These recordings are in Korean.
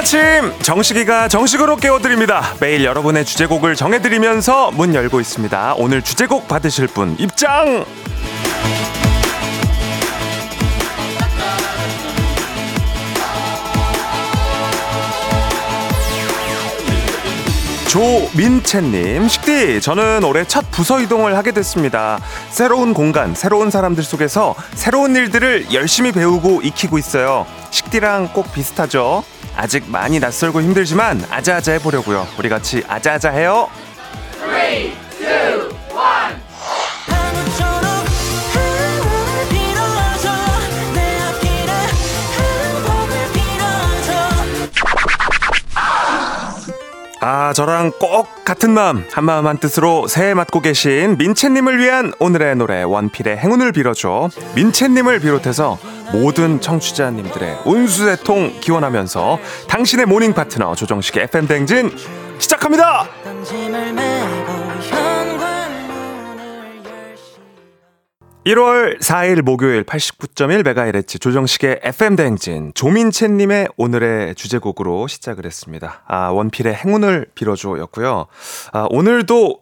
아침 정식이가 정식으로 깨워드립니다. 매일 여러분의 주제곡을 정해드리면서 문 열고 있습니다. 오늘 주제곡 받으실 분 입장! 조민채님, 식디, 저는 올해 첫 부서 이동을 하게 됐습니다. 새로운 공간, 새로운 사람들 속에서 새로운 일들을 열심히 배우고 익히고 있어요. 식디랑 꼭 비슷하죠? 아직 많이 낯설고 힘들지만 아자아자 해보려고요. 우리 같이 아자아자 해요. 3, 2, 1 아, 저랑 꼭 같은 마음, 한마음 한뜻으로 새해 맡고 계신 민채님을 위한 오늘의 노래, 원필의 행운을 빌어줘. 민채님을 비롯해서 모든 청취자님들의 운수대통 기원하면서 당신의 모닝 파트너 조정식의 FM 댕진 시작합니다. 던짐을 메고 1월 4일 목요일 89.1MHz 조정식의 FM 대행진 조민채님의 오늘의 주제곡으로 시작을 했습니다. 아, 원필의 행운을 빌어줘였고요. 아, 오늘도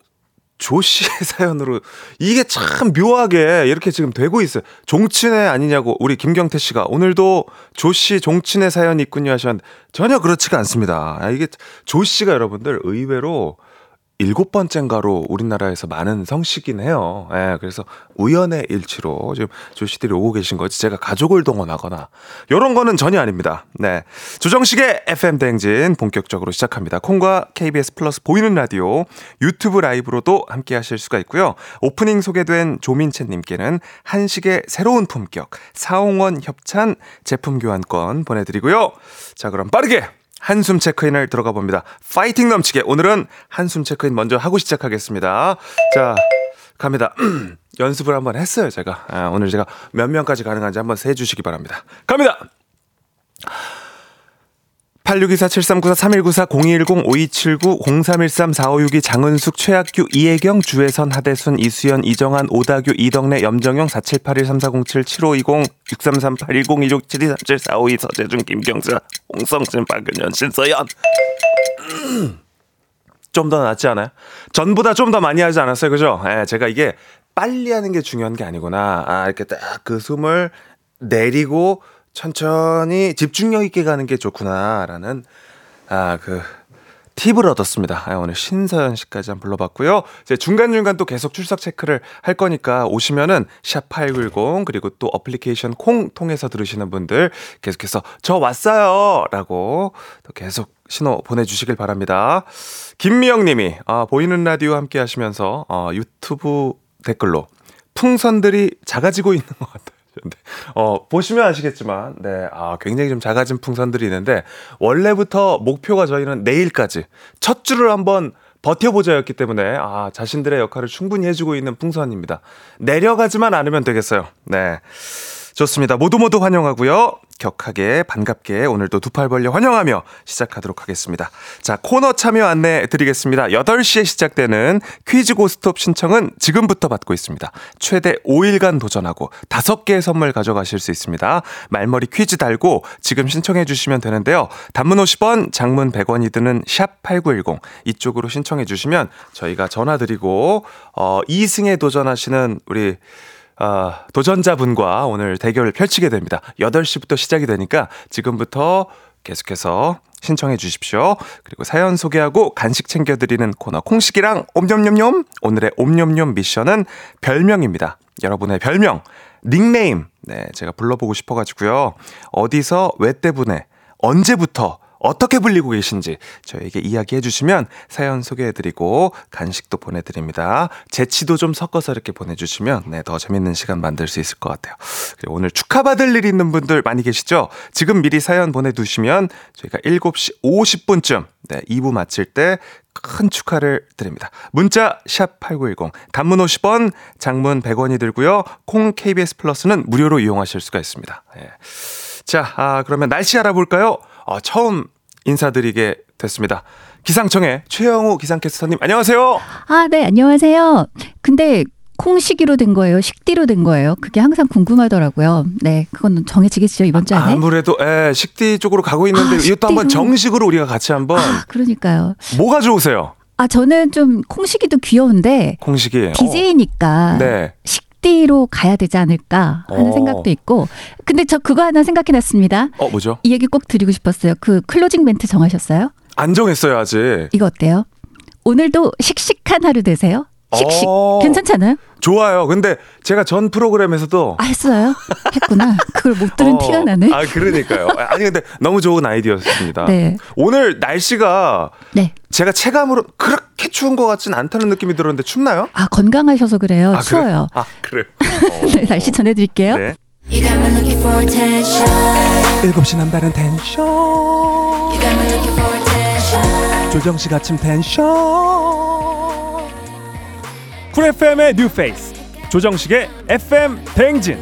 조씨의 사연으로 이게 참 묘하게 이렇게 지금 되고 있어요. 종친애 아니냐고 우리 김경태 씨가 오늘도 조씨 종친애 사연이 있군요 하셨는데 전혀 그렇지가 않습니다. 아, 이게 조씨가 여러분들 의외로 7번째인가로 우리나라에서 많은 성씨긴 해요. 예, 그래서 우연의 일치로 지금 조씨들이 오고 계신 거지. 제가 가족을 동원하거나 이런 거는 전혀 아닙니다. 네, 조정식의 FM 대행진 본격적으로 시작합니다. 콩과 KBS 플러스 보이는 라디오, 유튜브 라이브로도 함께 하실 수가 있고요. 오프닝 소개된 조민채님께는 한식의 새로운 품격 사홍원 협찬 제품 교환권 보내드리고요. 자, 그럼 빠르게 한숨 체크인을 들어가 봅니다. 파이팅 넘치게 오늘은 한숨 체크인 먼저 하고 시작하겠습니다. 자, 갑니다. 연습을 한번 했어요, 제가. 아, 오늘 제가 몇 명까지 가능한지 한번 세해 주시기 바랍니다. 갑니다. 8624-7394-3194-0210-5279-0313-4562 장은숙, 최학규, 이혜경, 주혜선, 하대순, 이수연, 이정한, 오다규, 이덕래, 염정용, 4781-3407-7520-6338-1016-7237-4522 서재준, 김경자, 홍성진, 박은현, 신서연. 좀 더 낫지 않아요? 전보다 좀 더 많이 하지 않았어요, 그죠? 예, 제가 이게 빨리 하는 게 중요한 게 아니구나. 아, 이렇게 딱 그 숨을 내리고 천천히 집중력 있게 가는 게 좋구나라는 아, 그 팁을 얻었습니다. 아, 오늘 신서연 씨까지 한번 불러봤고요. 이제 중간중간 또 계속 출석 체크를 할 거니까 오시면은 샵8910 그리고 또 어플리케이션 콩 통해서 들으시는 분들 계속해서 저 왔어요 라고 또 계속 신호 보내주시길 바랍니다. 김미영 님이 보이는 라디오 함께 하시면서 유튜브 댓글로 풍선들이 작아지고 있는 것 같아요. 보시면 아시겠지만, 네, 아, 굉장히 좀 작아진 풍선들이 있는데, 원래부터 목표가 저희는 내일까지 첫 주를 한번 버텨보자였기 때문에, 아, 자신들의 역할을 충분히 해주고 있는 풍선입니다. 내려가지만 않으면 되겠어요. 네. 좋습니다. 모두 환영하고요. 격하게 반갑게 오늘도 두 팔 벌려 환영하며 시작하도록 하겠습니다. 자, 코너 참여 안내 드리겠습니다. 8시에 시작되는 퀴즈 고스톱 신청은 지금부터 받고 있습니다. 최대 5일간 도전하고 5개의 선물 가져가실 수 있습니다. 말머리 퀴즈 달고 지금 신청해 주시면 되는데요. 단문 50원, 장문 100원이 드는 샵8910 이쪽으로 신청해 주시면 저희가 전화 드리고 2승에 도전하시는 우리 도전자분과 오늘 대결을 펼치게 됩니다. 8시부터 시작이 되니까 지금부터 계속해서 신청해 주십시오. 그리고 사연 소개하고 간식 챙겨드리는 코너 콩식이랑 옴념념념. 오늘의 옴념념 미션은 별명입니다. 여러분의 별명, 닉네임, 네, 제가 불러보고 싶어가지고요. 어디서, 왜 때문에, 언제부터 어떻게 불리고 계신지 저에게 이야기해 주시면 사연 소개해드리고 간식도 보내드립니다. 재치도 좀 섞어서 이렇게 보내주시면 네, 더 재밌는 시간 만들 수 있을 것 같아요. 그리고 오늘 축하받을 일이 있는 분들 많이 계시죠? 지금 미리 사연 보내두시면 저희가 7시 50분쯤 네, 2부 마칠 때 큰 축하를 드립니다. 문자 샵8910 단문 50원, 장문 100원이 들고요. 콩 KBS 플러스는 무료로 이용하실 수가 있습니다. 네. 자, 그러면 날씨 알아볼까요? 처음 인사드리게 됐습니다. 기상청의 최영우 기상캐스터님 안녕하세요. 아, 네, 안녕하세요. 근데 콩식이로 된 거예요? 식디로 된 거예요? 그게 항상 궁금하더라고요. 네, 그건 정해지겠죠, 이번 주 안에. 아무래도 예, 식디 쪽으로 가고 있는데 이것도 한번 정식으로 우리가 같이 한번. 그러니까요. 뭐가 좋으세요? 저는 좀 콩식이도 귀여운데. 콩식이. DJ니까. 네. 식디로 가야 되지 않을까 하는 생각도 있고. 근데 저 그거 하나 생각해놨습니다. 뭐죠? 이 얘기 꼭 드리고 싶었어요. 그 클로징 멘트 정하셨어요? 안 정했어요, 아직. 이거 어때요? 오늘도 씩씩한 하루 되세요? 씩씩. 괜찮잖아요? 좋아요. 근데 제가 전 프로그램에서도 했어요? 했구나. 그걸 못 들은 티가 나네. 그러니까요. 아니 근데 너무 좋은 아이디어였습니다. 네. 오늘 날씨가 네. 제가 체감으로 그렇게 추운 것 같진 않다는 느낌이 들었는데 춥나요? 건강하셔서 그래요. 추워요. 그래요? 네, 날씨 전해드릴게요. 네. 7시 남다른 텐션 조정식 아침 텐션 쿨 FM의 뉴 페이스 조정식의 FM 대행진.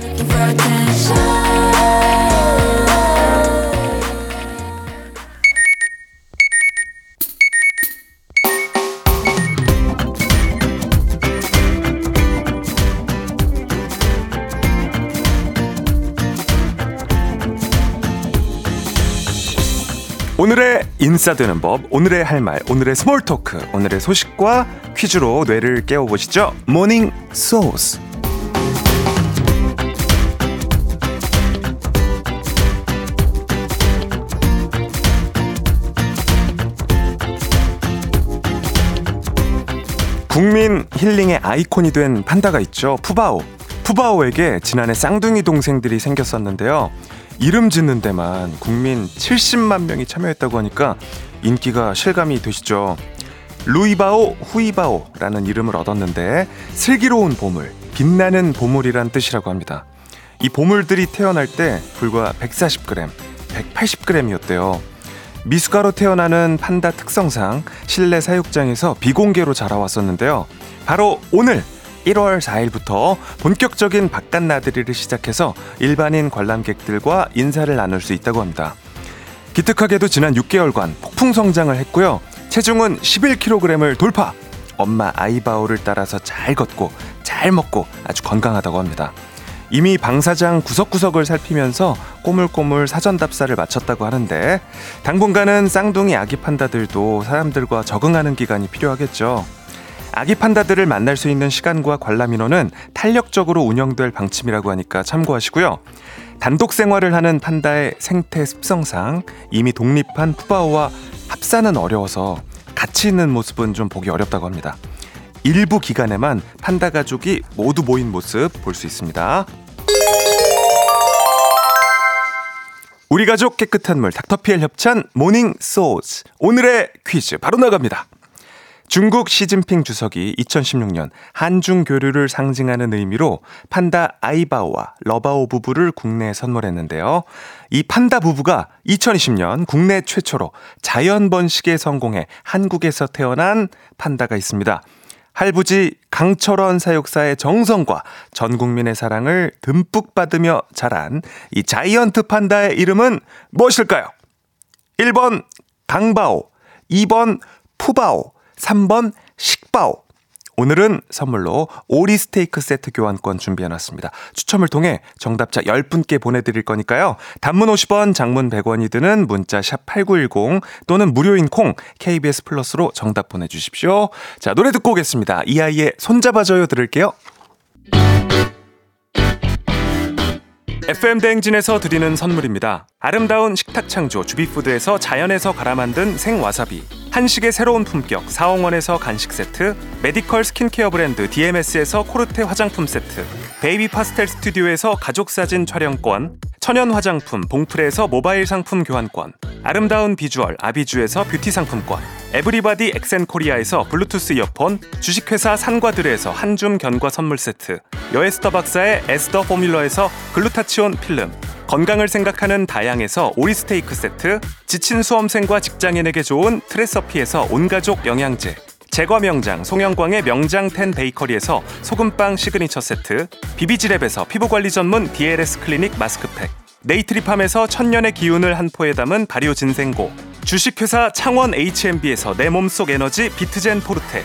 오늘의 인싸되는 법, 오늘의 할 말, 오늘의 스몰 토크, 오늘의 소식과 퀴즈로 뇌를 깨워보시죠. 모닝 소스. 국민 힐링의 아이콘이 된 판다가 있죠. 푸바오. 푸바오에게 지난해 쌍둥이 동생들이 생겼었는데요. 이름 짓는 데만 국민 70만 명이 참여했다고 하니까 인기가 실감이 되시죠. 루이바오, 후이바오라는 이름을 얻었는데 슬기로운 보물, 빛나는 보물이란 뜻이라고 합니다. 이 보물들이 태어날 때 불과 140g, 180g이었대요. 미숫가로 태어나는 판다 특성상 실내 사육장에서 비공개로 자라왔었는데요. 바로 오늘 1월 4일부터 본격적인 바깥나들이를 시작해서 일반인 관람객들과 인사를 나눌 수 있다고 합니다. 기특하게도 지난 6개월간 폭풍 성장을 했고요. 체중은 11kg을 돌파! 엄마 아이바오를 따라서 잘 걷고 잘 먹고 아주 건강하다고 합니다. 이미 방사장 구석구석을 살피면서 꼬물꼬물 사전답사를 마쳤다고 하는데 당분간은 쌍둥이 아기 판다들도 사람들과 적응하는 기간이 필요하겠죠. 아기 판다들을 만날 수 있는 시간과 관람 인원은 탄력적으로 운영될 방침이라고 하니까 참고하시고요. 단독 생활을 하는 판다의 생태 습성상 이미 독립한 푸바오와 합사는 어려워서 같이 있는 모습은 좀 보기 어렵다고 합니다. 일부 기간에만 판다 가족이 모두 모인 모습 볼 수 있습니다. 우리 가족 깨끗한 물 닥터피엘 협찬 모닝 소스 오늘의 퀴즈 바로 나갑니다. 중국 시진핑 주석이 2016년 한중 교류를 상징하는 의미로 판다 아이바오와 러바오 부부를 국내에 선물했는데요. 이 판다 부부가 2020년 국내 최초로 자연 번식에 성공해 한국에서 태어난 판다가 있습니다. 할부지 강철원 사육사의 정성과 전 국민의 사랑을 듬뿍 받으며 자란 이 자이언트 판다의 이름은 무엇일까요? 1번 강바오, 2번 푸바오, 3번 식바오. 오늘은 선물로 오리 스테이크 세트 교환권 준비해놨습니다. 추첨을 통해 정답자 10분께 보내드릴 거니까요. 단문 50원, 장문 100원이 드는 문자 샵 8910 또는 무료인 콩 KBS 플러스로 정답 보내주십시오. 자, 노래 듣고 오겠습니다. 이 아이의 손잡아줘요 들을게요. FM 대행진에서 드리는 선물입니다. 아름다운 식탁 창조 주비푸드에서 자연에서 갈아 만든 생와사비, 한식의 새로운 품격 사홍원에서 간식 세트, 메디컬 스킨케어 브랜드 DMS에서 코르테 화장품 세트, 베이비 파스텔 스튜디오에서 가족사진 촬영권, 천연 화장품 봉프레에서 모바일 상품 교환권, 아름다운 비주얼 아비주에서 뷰티 상품권, 에브리바디 엑센코리아에서 블루투스 이어폰, 주식회사 산과들에서 한줌 견과 선물 세트, 여에스더 박사의 에스더 포뮬러에서 글루타치온 필름, 건강을 생각하는 다양에서 오리 스테이크 세트, 지친 수험생과 직장인에게 좋은 트레서피에서 온가족 영양제, 제과 명장 송영광의 명장 텐 베이커리에서 소금빵 시그니처 세트, 비비지랩에서 피부관리 전문 DLS 클리닉 마스크팩, 네이트리팜에서 천년의 기운을 한 포에 담은 발효 진생고, 주식회사 창원 H&B에서 내 몸속 에너지 비트젠 포르테,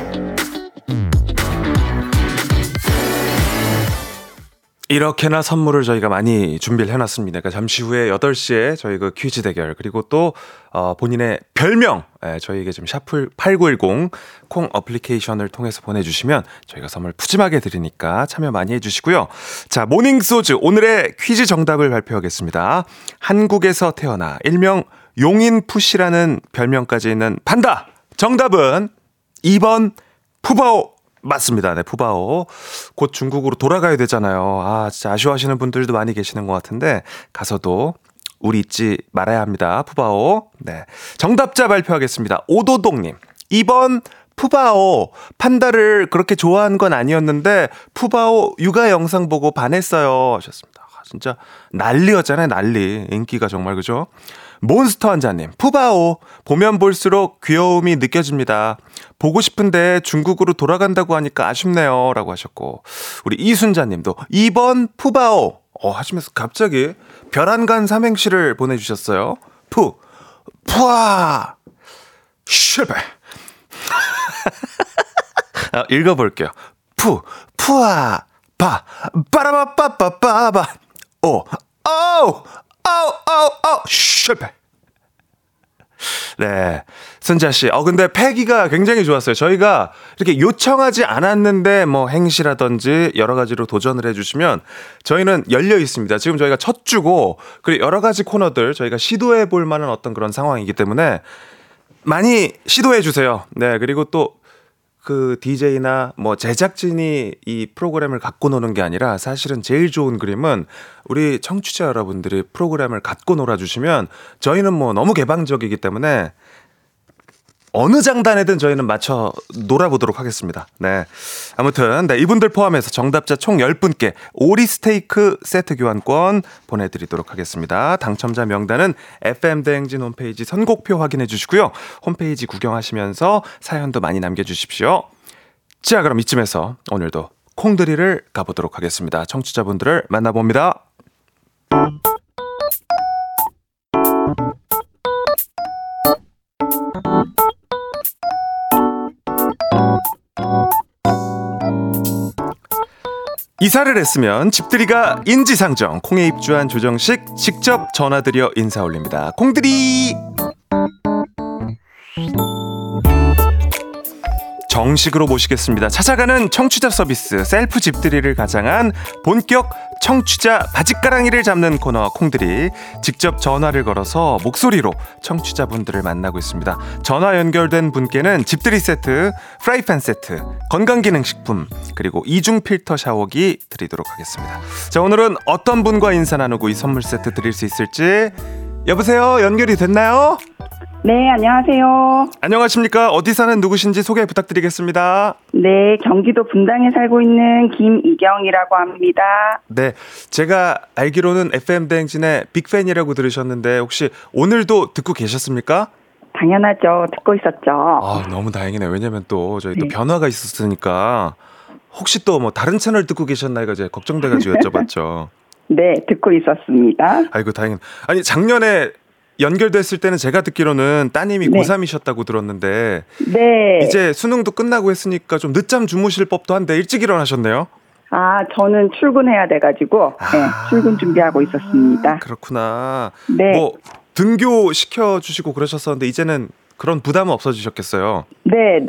이렇게나 선물을 저희가 많이 준비를 해놨습니다. 그러니까 잠시 후에 8시에 저희 그 퀴즈 대결, 그리고 또 본인의 별명, 저희에게 좀 샤플 8910 콩 어플리케이션을 통해서 보내주시면 저희가 선물 푸짐하게 드리니까 참여 많이 해주시고요. 자, 모닝소즈 오늘의 퀴즈 정답을 발표하겠습니다. 한국에서 태어나 일명 용인푸시라는 별명까지 있는 판다. 정답은 2번 푸바오. 맞습니다. 네, 푸바오. 곧 중국으로 돌아가야 되잖아요. 아, 진짜 아쉬워하시는 분들도 많이 계시는 것 같은데, 가서도 우리 잊지 말아야 합니다. 푸바오. 네. 정답자 발표하겠습니다. 오도동님. 2번 푸바오. 판다를 그렇게 좋아한 건 아니었는데, 푸바오 육아 영상 보고 반했어요. 하셨습니다. 아, 진짜 난리였잖아요. 난리. 인기가 정말, 그죠? 몬스터 환자님, 푸바오. 보면 볼수록 귀여움이 느껴집니다. 보고 싶은데 중국으로 돌아간다고 하니까 아쉽네요. 라고 하셨고, 우리 이순자님도 2번 푸바오 하시면서 갑자기 별안간 삼행시를 보내주셨어요. 푸아 쉐베. 읽어볼게요. 푸아 바 빠라바빠빠빠바 오오 아우, 실패. 네, 순자씨. 근데 패기가 굉장히 좋았어요. 저희가 이렇게 요청하지 않았는데 뭐 행시라든지 여러 가지로 도전을 해주시면 저희는 열려 있습니다. 지금 저희가 첫 주고, 그리고 여러 가지 코너들 저희가 시도해 볼 만한 어떤 그런 상황이기 때문에 많이 시도해 주세요. 네, 그리고 또 그 DJ나 뭐 제작진이 이 프로그램을 갖고 노는 게 아니라, 사실은 제일 좋은 그림은 우리 청취자 여러분들이 프로그램을 갖고 놀아주시면 저희는 뭐 너무 개방적이기 때문에 어느 장단에든 저희는 맞춰 놀아보도록 하겠습니다. 네. 아무튼, 네, 이분들 포함해서 정답자 총 10분께 오리 스테이크 세트 교환권 보내드리도록 하겠습니다. 당첨자 명단은 FM대행진 홈페이지 선곡표 확인해 주시고요. 홈페이지 구경하시면서 사연도 많이 남겨주십시오. 자, 그럼 이쯤에서 오늘도 콩드리를 가보도록 하겠습니다. 청취자분들을 만나봅니다. 이사를 했으면 집들이가 인지상정. 콩에 입주한 조정식, 직접 전화드려 인사 올립니다. 콩들이. 정식으로 모시겠습니다. 찾아가는 청취자 서비스, 셀프 집들이를 가장한 본격 청취자 바짓가랑이를 잡는 코너 콩들이. 직접 전화를 걸어서 목소리로 청취자분들을 만나고 있습니다. 전화 연결된 분께는 집들이 세트, 프라이팬 세트, 건강기능식품, 그리고 이중 필터 샤워기 드리도록 하겠습니다. 자, 오늘은 어떤 분과 인사 나누고 이 선물 세트 드릴 수 있을지. 여보세요, 연결이 됐나요? 네, 안녕하세요. 안녕하십니까? 어디 사는 누구신지 소개 부탁드리겠습니다. 네, 경기도 분당에 살고 있는 김이경이라고 합니다. 네, 제가 알기로는 FM대행진의 빅팬이라고 들으셨는데, 혹시 오늘도 듣고 계셨습니까? 당연하죠. 듣고 있었죠. 아, 너무 다행이네요. 왜냐면 또 저희 또 변화가 있었으니까, 혹시 또 뭐 다른 채널 듣고 계셨나요? 제가 걱정돼가지고 여쭤봤죠. 네, 듣고 있었습니다. 아이고, 다행이네. 아니, 작년에 연결됐을 때는 제가 듣기로는 따님이 고3이셨다고 들었는데, 이제 수능도 끝나고 했으니까 좀 늦잠 주무실 법도 한데 일찍 일어나셨네요? 아, 저는 출근해야 돼가지고 출근 준비하고 있었습니다. 그렇구나. 네. 뭐 등교 시켜주시고 그러셨었는데 이제는 그런 부담은 없어지셨겠어요? 네.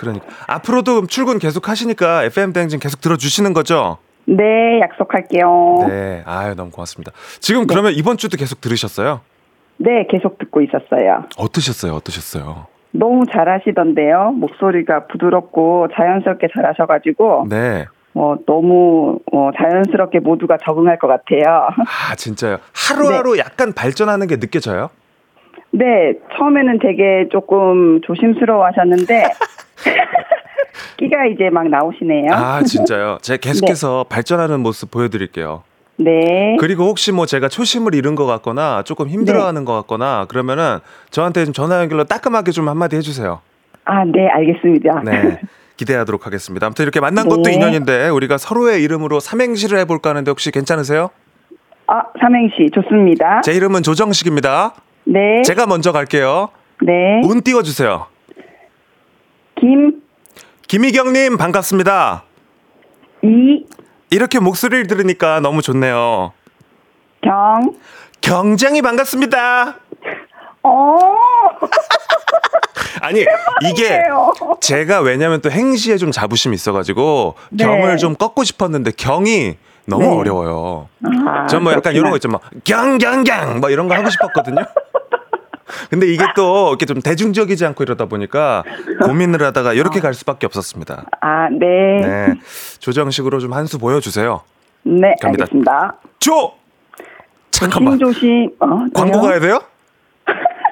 그러니까 앞으로도 출근 계속 하시니까 FM대행진 계속 들어주시는 거죠? 네, 약속할게요. 네, 아유, 너무 고맙습니다. 지금 그러면 이번 주도 계속 들으셨어요? 네, 계속 듣고 있었어요. 어떠셨어요? 너무 잘하시던데요. 목소리가 부드럽고 자연스럽게 잘하셔가지고. 네. 너무 자연스럽게 모두가 적응할 것 같아요. 아, 진짜요? 하루하루 네. 약간 발전하는 게 느껴져요? 네, 처음에는 되게 조금 조심스러워 하셨는데 끼가 이제 막 나오시네요. 아, 진짜요? 제가 계속해서 네. 발전하는 모습 보여드릴게요. 네. 그리고 혹시 뭐 제가 초심을 잃은 것 같거나 조금 힘들어하는 네. 것 같거나 그러면은 저한테 좀 전화 연결로 따끔하게 좀 한마디 해주세요. 아, 네, 알겠습니다. 네. 기대하도록 하겠습니다. 아무튼 이렇게 만난 것도 네. 인연인데 우리가 서로의 이름으로 삼행시를 해볼까 하는데 혹시 괜찮으세요? 아, 삼행시 좋습니다. 제 이름은 조정식입니다. 네. 제가 먼저 갈게요. 네. 운 띄워주세요. 김희경님 반갑습니다. 이렇게 목소리를 들으니까 너무 좋네요. 경장이 반갑습니다. 아니 이게 제가 왜냐면 또 행시에 좀 자부심이 있어가지고 네. 경을 좀 꺾고 싶었는데 경이 너무 네. 어려워요. 아, 전 뭐 약간 이런 거 있잖아요. 경경경 뭐 이런 거 하고 싶었거든요. 근데 이게 또 이렇게 좀 대중적이지 않고 이러다 보니까 고민을 하다가 이렇게 갈 수밖에 없었습니다. 아, 네. 네. 조정식으로 좀 한 수 보여주세요. 네, 갑니다. 알겠습니다. 잠깐만. 조심. 광고 가야 돼요?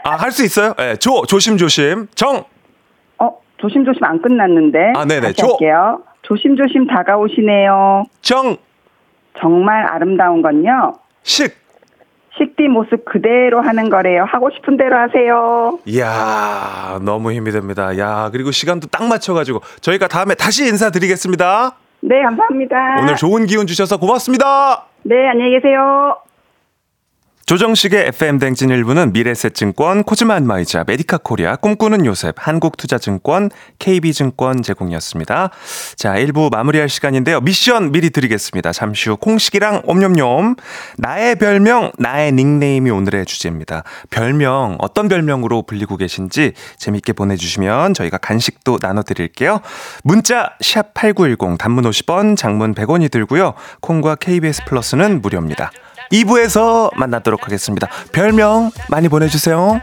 아, 할 수 있어요? 네, 조심조심. 조심조심 안 끝났는데. 아, 네네. 할게요. 조심조심 다가오시네요. 정말 아름다운 건요. 식디 모습 그대로 하는 거래요. 하고 싶은 대로 하세요. 이야, 너무 힘이 됩니다. 야, 그리고 시간도 딱 맞춰가지고 저희가 다음에 다시 인사드리겠습니다. 네, 감사합니다. 오늘 좋은 기운 주셔서 고맙습니다. 네, 안녕히 계세요. 조정식의 FM댕진 1부는 미래셋증권, 코지마안마이자, 메디카코리아, 꿈꾸는 요셉, 한국투자증권, KB증권 제공이었습니다. 자, 1부 마무리할 시간인데요. 미션 미리 드리겠습니다. 잠시 후 콩식이랑 옴뇸뇸. 나의 별명, 나의 닉네임이 오늘의 주제입니다. 별명, 어떤 별명으로 불리고 계신지 재밌게 보내주시면 저희가 간식도 나눠드릴게요. 문자 샵 8910, 단문 50원, 장문 100원이 들고요. 콩과 KBS 플러스는 무료입니다. 2부에서 만나도록 하겠습니다. 별명 많이 보내주세요.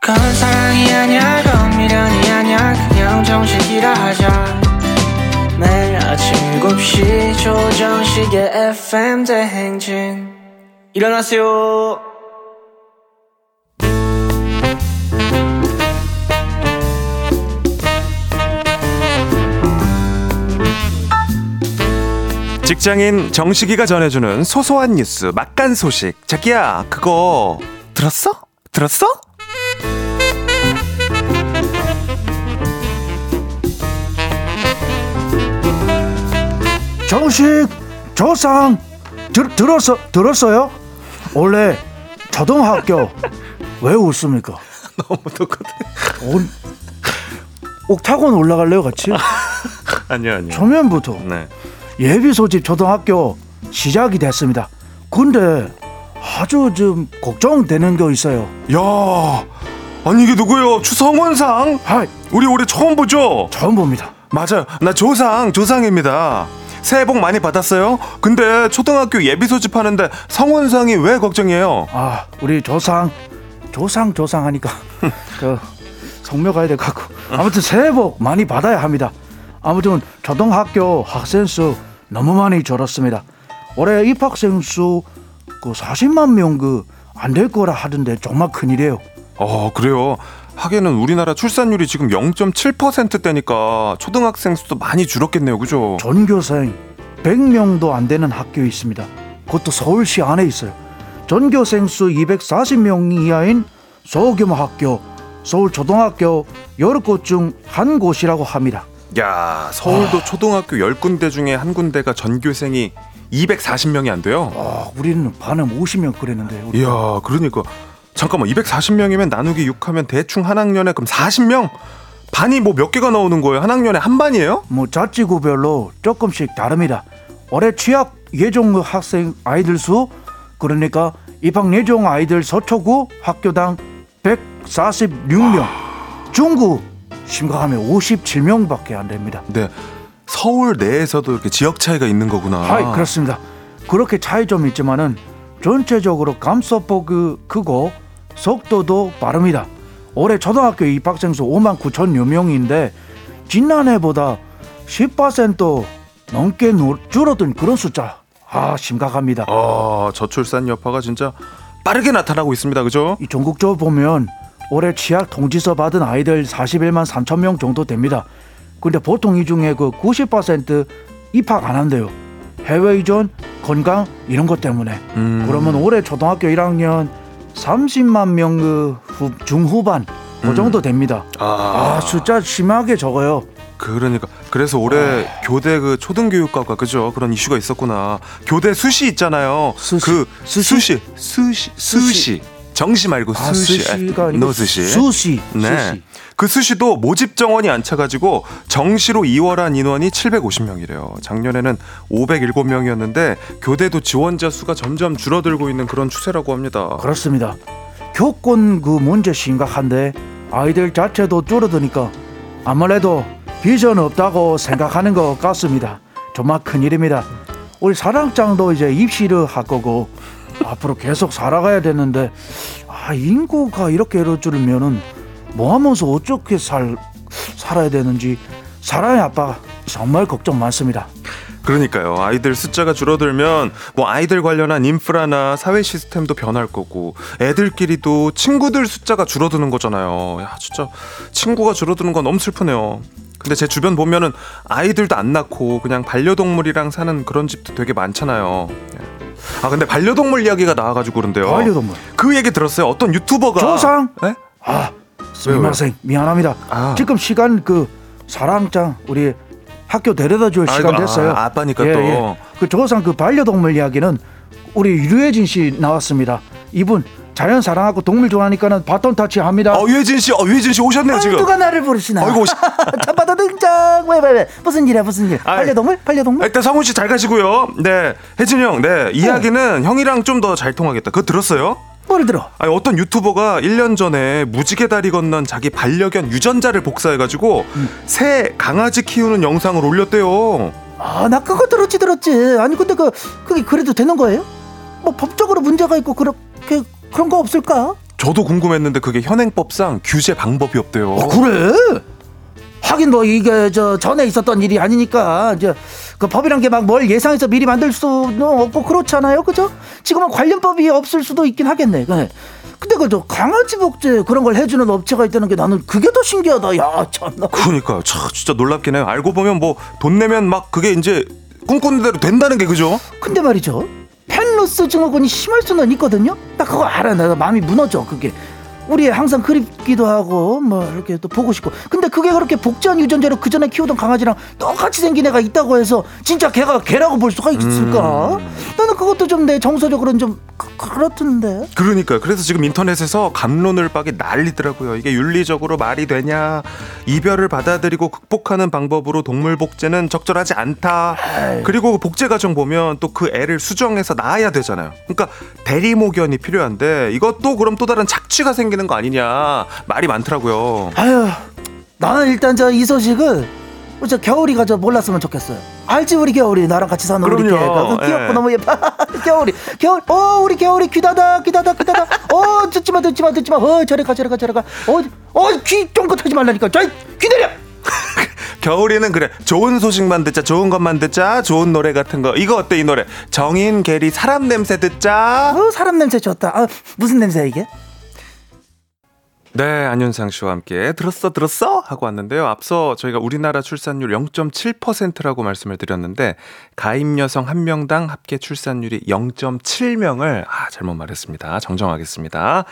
그건 사랑이 아니야, 그건 미련이 아니야, 그냥 정식이라 하자. 매일 아침 7시 조정식의 FM 대행진. 일어나세요. 직장인 정식이가 전해주는 소소한 뉴스, 막간 소식. 자기야, 그거 들었어? 정식 조상 들었어요? 원래 초등학교 왜 웃습니까? 너무 똑같아요. 옥타곤 올라갈래요 같이? 아니요. 초면부터 네. 예비 소집 초등학교 시작이 됐습니다. 근데 아주 좀 걱정되는 거 있어요. 야, 아니 이게 누구예요? 추성원상? 하이. 우리 올해 처음 보죠? 처음 봅니다. 맞아요. 나 조상입니다. 새해 복 많이 받았어요? 근데 초등학교 예비 소집하는데 성원상이 왜 걱정이에요? 아, 우리 조상 하니까 그 성묘 가야 될 것 같고. 아무튼 새해 복 많이 받아야 합니다. 아무튼 초등학교 학생 수 너무 많이 줄었습니다. 올해 입학생 수 그 40만 명 그 안 될 거라 하던데 정말 큰일이에요. 아, 그래요? 하기에는 우리나라 출산율이 지금 0.7%대니까 초등학생 수도 많이 줄었겠네요. 그죠? 전교생 100명도 안 되는 학교 있습니다. 그것도 서울시 안에 있어요. 전교생 수 240명 이하인 소규모 학교, 서울 초등학교 10곳 중 한 곳이라고 합니다. 야, 서울도 초등학교 10군데 중에 한 군데가 전교생이 240명이 안 돼요? 아, 우리는 반은 50명 그랬는데. 이야, 그러니까 잠깐만, 240명이면 나누기 6하면 대충 한 학년에 그럼 40명? 반이 뭐 몇 개가 나오는 거예요? 한 학년에 한 반이에요? 뭐 자치구별로 조금씩 다릅니다. 올해 취학 예정 학생 아이들 수, 그러니까 입학 예정 아이들 서초구 학교당 146명, 중구 심각하면 57명밖에 안 됩니다. 네, 서울 내에서도 이렇게 지역 차이가 있는 거구나. 아, 그렇습니다. 그렇게 차이점이 있지만은 전체적으로 감소폭이 크고 속도도 빠릅니다. 올해 초등학교 입학생 수 59,000여 명인데 지난해보다 10% 넘게 줄어든 그런 숫자. 아, 심각합니다. 아, 저출산 여파가 진짜 빠르게 나타나고 있습니다. 그죠? 이 전국적으로 보면 올해 취약 통지서 받은 아이들 413,000명 정도 됩니다. 근데 보통 이 중에 그 90% 입학 안 한대요. 해외 이전, 건강 이런 것 때문에. 그러면 올해 초등학교 1학년 30만 명 그 중후반 그 정도 됩니다. 아, 숫자 심하게 적어요. 그러니까 그래서 올해 교대 그 초등교육과가 그죠 그런 이슈가 있었구나. 교대 수시 있잖아요. 수시. 정시 말고 수시. 수시. 네. 그 수시도 모집 정원이 안 차가지고 정시로 이월한 인원이 750명이래요. 작년에는 507명이었는데 교대도 지원자 수가 점점 줄어들고 있는 그런 추세라고 합니다. 그렇습니다. 교권 그 문제 심각한데 아이들 자체도 줄어드니까 아무래도 비전 없다고 생각하는 것 같습니다. 정말 큰일입니다. 우리 사랑장도 이제 입시를 할 거고 앞으로 계속 살아가야 되는데 아, 인구가 이렇게 줄면은 뭐 하면서 어떻게 살아야 되는지 사랑의 아빠 정말 걱정 많습니다. 그러니까요. 아이들 숫자가 줄어들면 뭐 아이들 관련한 인프라나 사회 시스템도 변할 거고 애들끼리도 친구들 숫자가 줄어드는 거잖아요. 야, 진짜 친구가 줄어드는 건 너무 슬프네요. 근데 제 주변 보면은 아이들도 안 낳고 그냥 반려동물이랑 사는 그런 집도 되게 많잖아요. 아, 근데 반려동물 이야기가 나와가지고 그런데요. 반려동물. 그 얘기 들었어요. 어떤 유튜버가 조상. 네? 아. 선생님 미안합니다. 아. 지금 시간 그 사랑장 우리 학교 데려다 줄 시간 됐어요. 아, 아빠니까 예, 또. 예. 그 조상 그 반려동물 이야기는 우리 유혜진 씨 나왔습니다. 이분 자연 사랑하고 동물 좋아하니까는 바톤 터치합니다. 어, 유혜진 씨, 유혜진 씨 오셨네요. 지금. 누가 나를 부르시나. 아이고, 참바다 등장. 왜 무슨 일이야 무슨 일. 반려동물. 일단 성훈 씨 잘 가시고요. 네, 혜진 형, 네 이야기는 형이랑 좀 더 잘 통하겠다. 그거 들었어요? 뭐를 들어? 아니, 어떤 유튜버가 1년 전에 무지개 다리 건넌 자기 반려견 유전자를 복사해가지고 새 강아지 키우는 영상을 올렸대요. 아, 나 그거 들었지. 아니 근데 그게 그래도 되는 거예요? 뭐 법적으로 문제가 있고 그런 거 없을까? 저도 궁금했는데 그게 현행법상 규제 방법이 없대요. 아, 그래? 하긴 뭐 이게 저 전에 있었던 일이 아니니까 이제 그 법이란 게 막 뭘 예상해서 미리 만들 수는 없고 그렇잖아요, 그죠? 지금은 관련법이 없을 수도 있긴 하겠네. 네. 근데 그 강아지 복제 그런 걸 해주는 업체가 있다는 게 나는 그게 더 신기하다. 야, 참나. 그러니까요, 진짜 놀랍긴 해요. 알고 보면 뭐 돈 내면 막 그게 이제 꿈꾸는 대로 된다는 게 그죠? 근데 말이죠, 펜로스 증후군이 심할 수는 있거든요. 나 그거 알아. 나 마음이 무너져 그게. 우리 항상 그립기도 하고 뭐 이렇게 또 보고 싶고. 근데 그게 그렇게 복제한 유전자로 그 전에 키우던 강아지랑 똑같이 생긴 애가 있다고 해서 진짜 걔가 걔라고 볼 수가 있을까? 나는 그것도 좀 내 정서적으로는 좀 그렇던데. 그러니까요. 그래서 지금 인터넷에서 갑론을박이 난리더라고요. 이게 윤리적으로 말이 되냐, 이별을 받아들이고 극복하는 방법으로 동물 복제는 적절하지 않다. 에이. 그리고 복제 과정 보면 또 그 애를 수정해서 낳아야 되잖아요. 그러니까 대리모견이 필요한데 이것도 그럼 또 다른 착취가 생기는 거 아니냐, 말이 많더라고요. 아유, 나는 일단 이 소식을 저 겨울이가 몰랐으면 좋겠어요. 알지, 우리 겨울이 나랑 같이 사는. 그럼요. 우리 개가 귀엽고 예. 너무 예뻐. 겨울이. 우리 겨울이 귀다다. 듣지마. 저리 가. 귀 쫑긋하지 말라니까. 귀 내려. 겨울이는 그래, 좋은 소식만 듣자, 좋은 것만 듣자, 좋은 노래 같은 거. 이거 어때, 이 노래? 정인 게리 사람 냄새 듣자. 사람 냄새 좋다. 무슨 냄새야 이게? 네, 안윤상 씨와 함께 들었어 하고 왔는데요. 앞서 저희가 우리나라 출산율 0.7%라고 말씀을 드렸는데 가임 여성 1명당 합계 출산율이 0.7명을 잘못 말했습니다. 정정하겠습니다.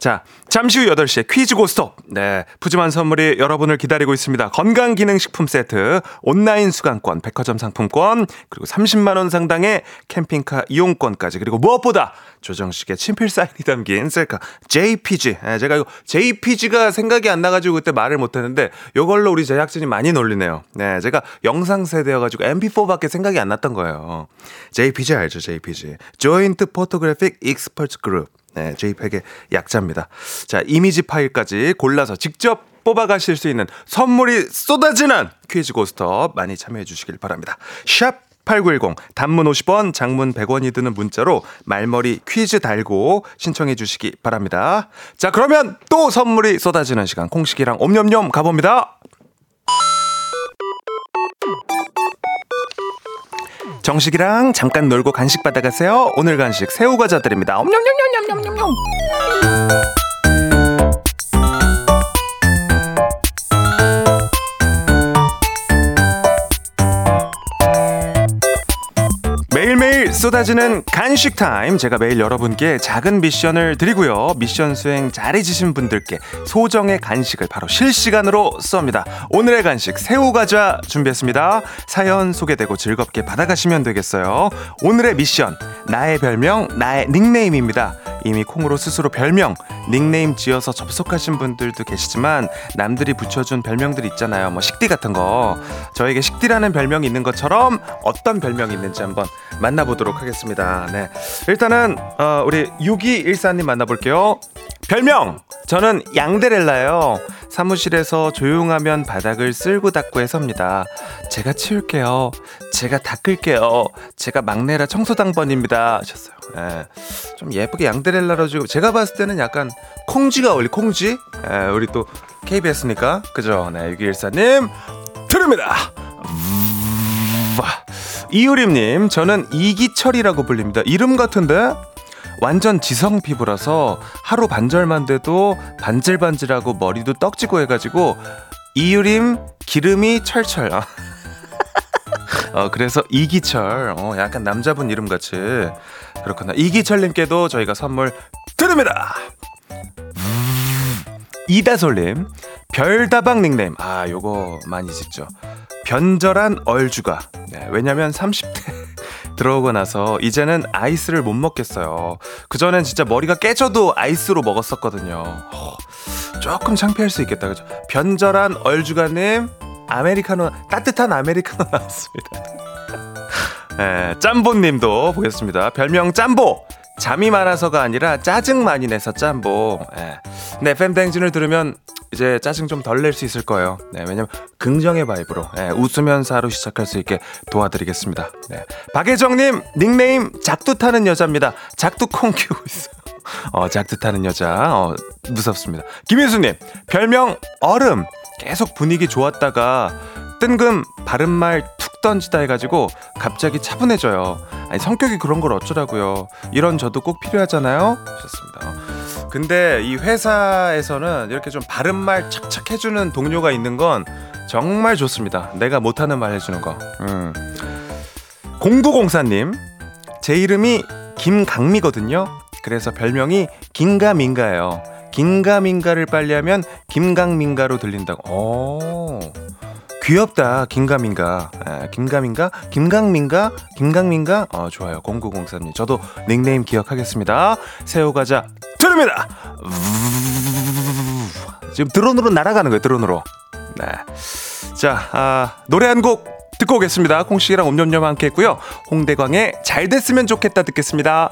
자, 잠시 후 8시에 퀴즈 고스톱. 네, 푸짐한 선물이 여러분을 기다리고 있습니다. 건강기능식품 세트, 온라인 수강권, 백화점 상품권, 그리고 30만 원 상당의 캠핑카 이용권까지, 그리고 무엇보다 조정식의 친필 사인이 담긴 셀카 JPG. 네, 제가 이거 JPG가 생각이 안 나가지고 그때 말을 못했는데 이걸로 우리 제작진이 많이 놀리네요. 네, 제가 영상 세대여가지고 MP4밖에 생각이 안 났던 거예요. JPG 알죠? JPG. Joint Photographic Experts Group. 네, JPEG의 약자입니다. 자, 이미지 파일까지 골라서 직접 뽑아가실 수 있는 선물이 쏟아지는 퀴즈 고스톱 많이 참여해 주시길 바랍니다. 샵 8910 단문 50원 장문 100원이 드는 문자로 말머리 퀴즈 달고 신청해 주시기 바랍니다. 자, 그러면 또 선물이 쏟아지는 시간 콩식이랑 옴념념 가봅니다. 정식이랑 잠깐 놀고 간식 받아가세요. 오늘 간식 새우과자 드립니다. 옴념념념념념. 쏟아지는 간식 타임, 제가 매일 여러분께 작은 미션을 드리고요, 미션 수행 잘해주신 분들께 소정의 간식을 바로 실시간으로 쏩니다. 오늘의 간식 새우과자 준비했습니다. 사연 소개되고 즐겁게 받아가시면 되겠어요. 오늘의 미션, 나의 별명 나의 닉네임입니다. 이미 콩으로 스스로 별명 닉네임 지어서 접속하신 분들도 계시지만 남들이 붙여준 별명들 있잖아요. 뭐 식디 같은 거, 저에게 식디라는 별명이 있는 것처럼 어떤 별명이 있는지 한번 만나보도록 하겠습니다. 네, 일단은 우리 6214님 만나볼게요. 별명! 저는 양데렐라예요. 사무실에서 조용하면 바닥을 쓸고 닦고 해서입니다. 제가 치울게요. 제가 닦을게요. 제가 막내라 청소당번입니다 하셨어요. 네, 좀 예쁘게 양데렐라로 지금 제가 봤을 때는 약간 콩쥐가 어울리, 콩쥐? 네, 우리 또 KBS니까 그죠? 네, 6214님 드립니다. 이유림님, 저는 이기철이라고 불립니다. 이름 같은데? 완전 지성 피부라서 하루 반절만 돼도 반질반질하고 머리도 떡지고 해가지고 이유림 기름이 철철. 그래서 이기철, 약간 남자분 이름같이. 그렇구나. 이기철님께도 저희가 선물 드립니다. 이다솔님, 별다방 닉네임, 요거 많이 짓죠. 변절한 얼주가. 네, 왜냐면 30대 들어오고 나서 이제는 아이스를 못 먹겠어요. 그전엔 진짜 머리가 깨져도 아이스로 먹었었거든요. 조금 창피할 수 있겠다, 그죠? 변절한 얼주가님 아메리카노, 따뜻한 아메리카노 나왔습니다. 네, 짬보님도 보겠습니다. 별명 짬보, 잠이 많아서가 아니라 짜증 많이 내서 짬보. 네, 근데 FM 댕진을 들으면 이제 짜증 좀 덜 낼 수 있을 거예요. 네, 왜냐면 긍정의 바이브로, 네, 웃으면서 하루 시작할 수 있게 도와드리겠습니다. 네, 박혜정님 닉네임 작두 타는 여자입니다. 작두콩 키우고 있어요. 작두 타는 여자, 무섭습니다. 김윤수님 별명 얼음, 계속 분위기 좋았다가 뜬금 바른말 툭 던지다 해가지고 갑자기 차분해져요. 아니, 성격이 그런 걸 어쩌라고요. 이런 저도 꼭 필요하잖아요 하셨습니다. 근데 이 회사에서는 이렇게 좀 바른말 착착 해주는 동료가 있는 건 정말 좋습니다. 내가 못하는 말 해주는 거. 0904님 제 이름이 김강미거든요. 그래서 별명이 긴가민가예요. 긴가민가를 빨리 하면 김강민가로 들린다고. 귀엽다. 긴가민가. 긴가민가? 김강민가? 김강민가? 좋아요. 0903님 저도 닉네임 기억하겠습니다. 새우과자 드립니다. 지금 드론으로 날아가는 거예요. 드론으로. 네. 자, 노래 한 곡 듣고 오겠습니다. 콩씨랑 옴념념 함께 했고요. 홍대광의 잘 됐으면 좋겠다 듣겠습니다.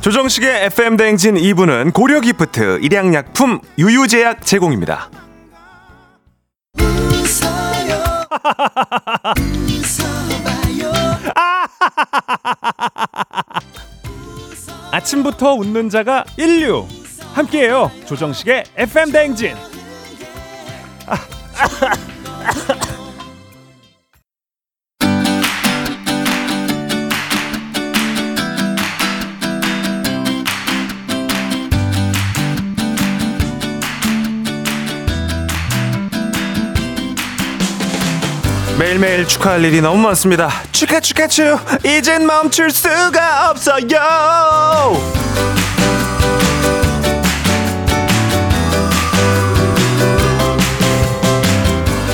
조정식의 FM 대행진 2부는 고려기프트, 일양약품, 유유제약 제공입니다. 아침부터 웃는 자가 인류. 함께해요. 조정식의 FM 대행진. 매일매일 축하할 일이 너무 많습니다. 축하 이젠 멈출 수가 없어요.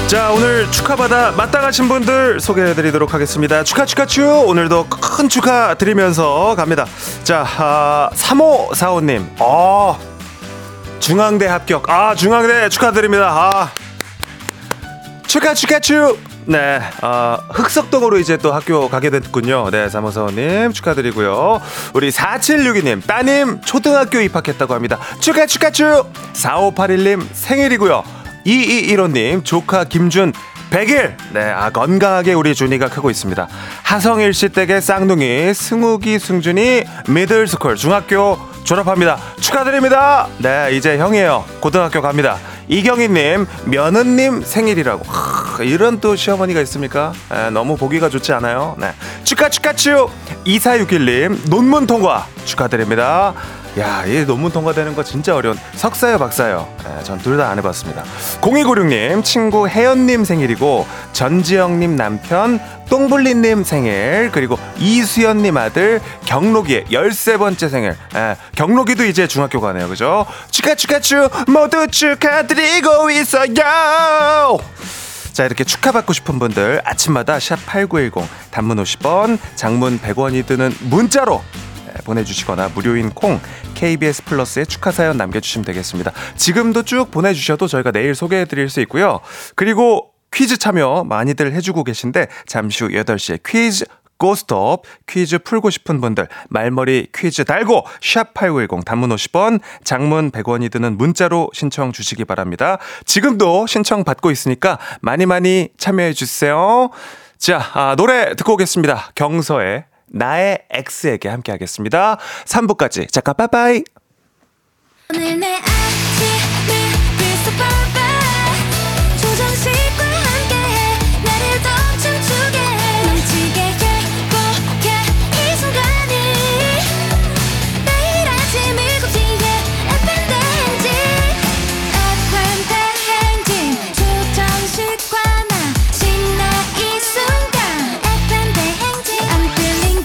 자, 오늘 축하받아 마땅하신 분들 소개해드리도록 하겠습니다. 축하 오늘도 큰 축하 드리면서 갑니다. 자, 3545님 중앙대 합격. 중앙대 축하드립니다. 축하 네, 흑석동으로 이제 또 학교 가게 됐군요. 네, 3호사원님 축하드리고요. 우리 4762님 따님 초등학교 입학했다고 합니다. 축하 축하 축. 4581님 생일이고요. 2215님 조카 김준 100일. 네, 건강하게 우리 준이가 크고 있습니다. 하성일 씨 댁의 쌍둥이 승욱이 승준이 미들스쿨 중학교 졸업합니다. 축하드립니다. 네, 이제 형이에요. 고등학교 갑니다. 이경희님, 며느님 생일이라고. 이런 또 시어머니가 있습니까? 에, 너무 보기가 좋지 않아요? 네, 축하 축하 축. 2461님 논문 통과 축하드립니다. 야, 이 논문 통과되는 거 진짜 어려운. 석사요 박사요? 전 둘 다 안 해봤습니다. 0296님 친구 혜연님 생일이고, 전지영님 남편 똥블리님 생일, 그리고 이수연님 아들 경록이의 13번째 생일. 에, 경록이도 이제 중학교 가네요, 그죠? 축하 축하 축 모두 축하드리고 있어요. 자, 이렇게 축하받고 싶은 분들 아침마다 샵8910 단문 50원 장문 100원이 드는 문자로 보내주시거나 무료인 콩 KBS 플러스에 축하사연 남겨주시면 되겠습니다. 지금도 쭉 보내주셔도 저희가 내일 소개해드릴 수 있고요. 그리고 퀴즈 참여 많이들 해주고 계신데, 잠시 후 8시에 퀴즈 고스톱, 퀴즈 풀고 싶은 분들 말머리 퀴즈 달고 샵8910 단문 50원 장문 100원이 드는 문자로 신청 주시기 바랍니다. 지금도 신청 받고 있으니까 많이 많이 참여해 주세요. 자, 노래 듣고 오겠습니다. 경서의 나의 엑스에게 함께 하겠습니다. 3부까지 잠깐 빠이빠이. 오늘 내 아침을 미스터 바바 조정식과 함께해 나를 더 춤추게 해. 넘치게 행복해 이 순간이. 매일 아침 7시에 FM 대행진. FM 대행진 조정식과 나 신나 이 순간. FM 대행진 I'm feeling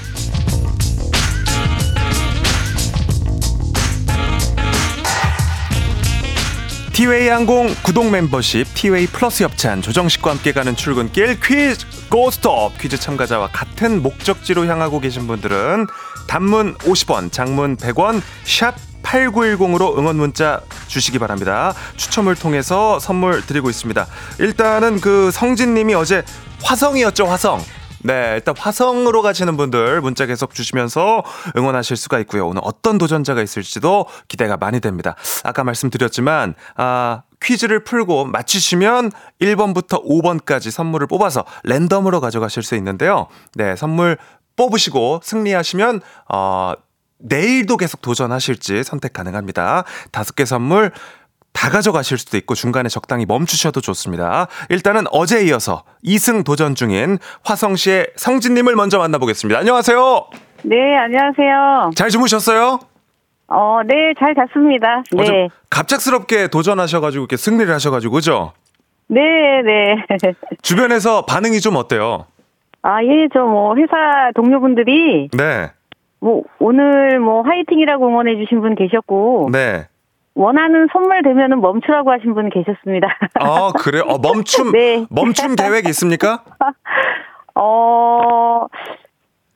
티웨이 항공 구독 멤버십 티웨이 플러스 협찬 조정식과 함께 가는 출근길 퀴즈 고스톱. 퀴즈 참가자와 같은 목적지로 향하고 계신 분들은 단문 50원 장문 100원 샵 8910으로 응원 문자 주시기 바랍니다. 추첨을 통해서 선물 드리고 있습니다. 일단은 그 성진님이 어제 화성이었죠, 화성. 네, 일단 화성으로 가시는 분들 문자 계속 주시면서 응원하실 수가 있고요. 오늘 어떤 도전자가 있을지도 기대가 많이 됩니다. 아까 말씀드렸지만 퀴즈를 풀고 맞히시면 1번부터 5번까지 선물을 뽑아서 랜덤으로 가져가실 수 있는데요. 네, 선물 뽑으시고 승리하시면 내일도 계속 도전하실지 선택 가능합니다. 5개 선물 다 가져가실 수도 있고 중간에 적당히 멈추셔도 좋습니다. 일단은 어제에 이어서 2승 도전 중인 화성시의 성진님을 먼저 만나보겠습니다. 안녕하세요. 네, 안녕하세요. 잘 주무셨어요? 네, 잘 잤습니다. 네. 갑작스럽게 도전하셔가지고 이렇게 승리를 하셔가지고, 그죠? 네, 네. 주변에서 반응이 좀 어때요? 예, 저 회사 동료분들이 네. 오늘 화이팅이라고 응원해주신 분 계셨고, 네. 원하는 선물 되면은 멈추라고 하신 분 계셨습니다. 아, 그래요? 멈춤, 네. 멈춤 계획 있습니까?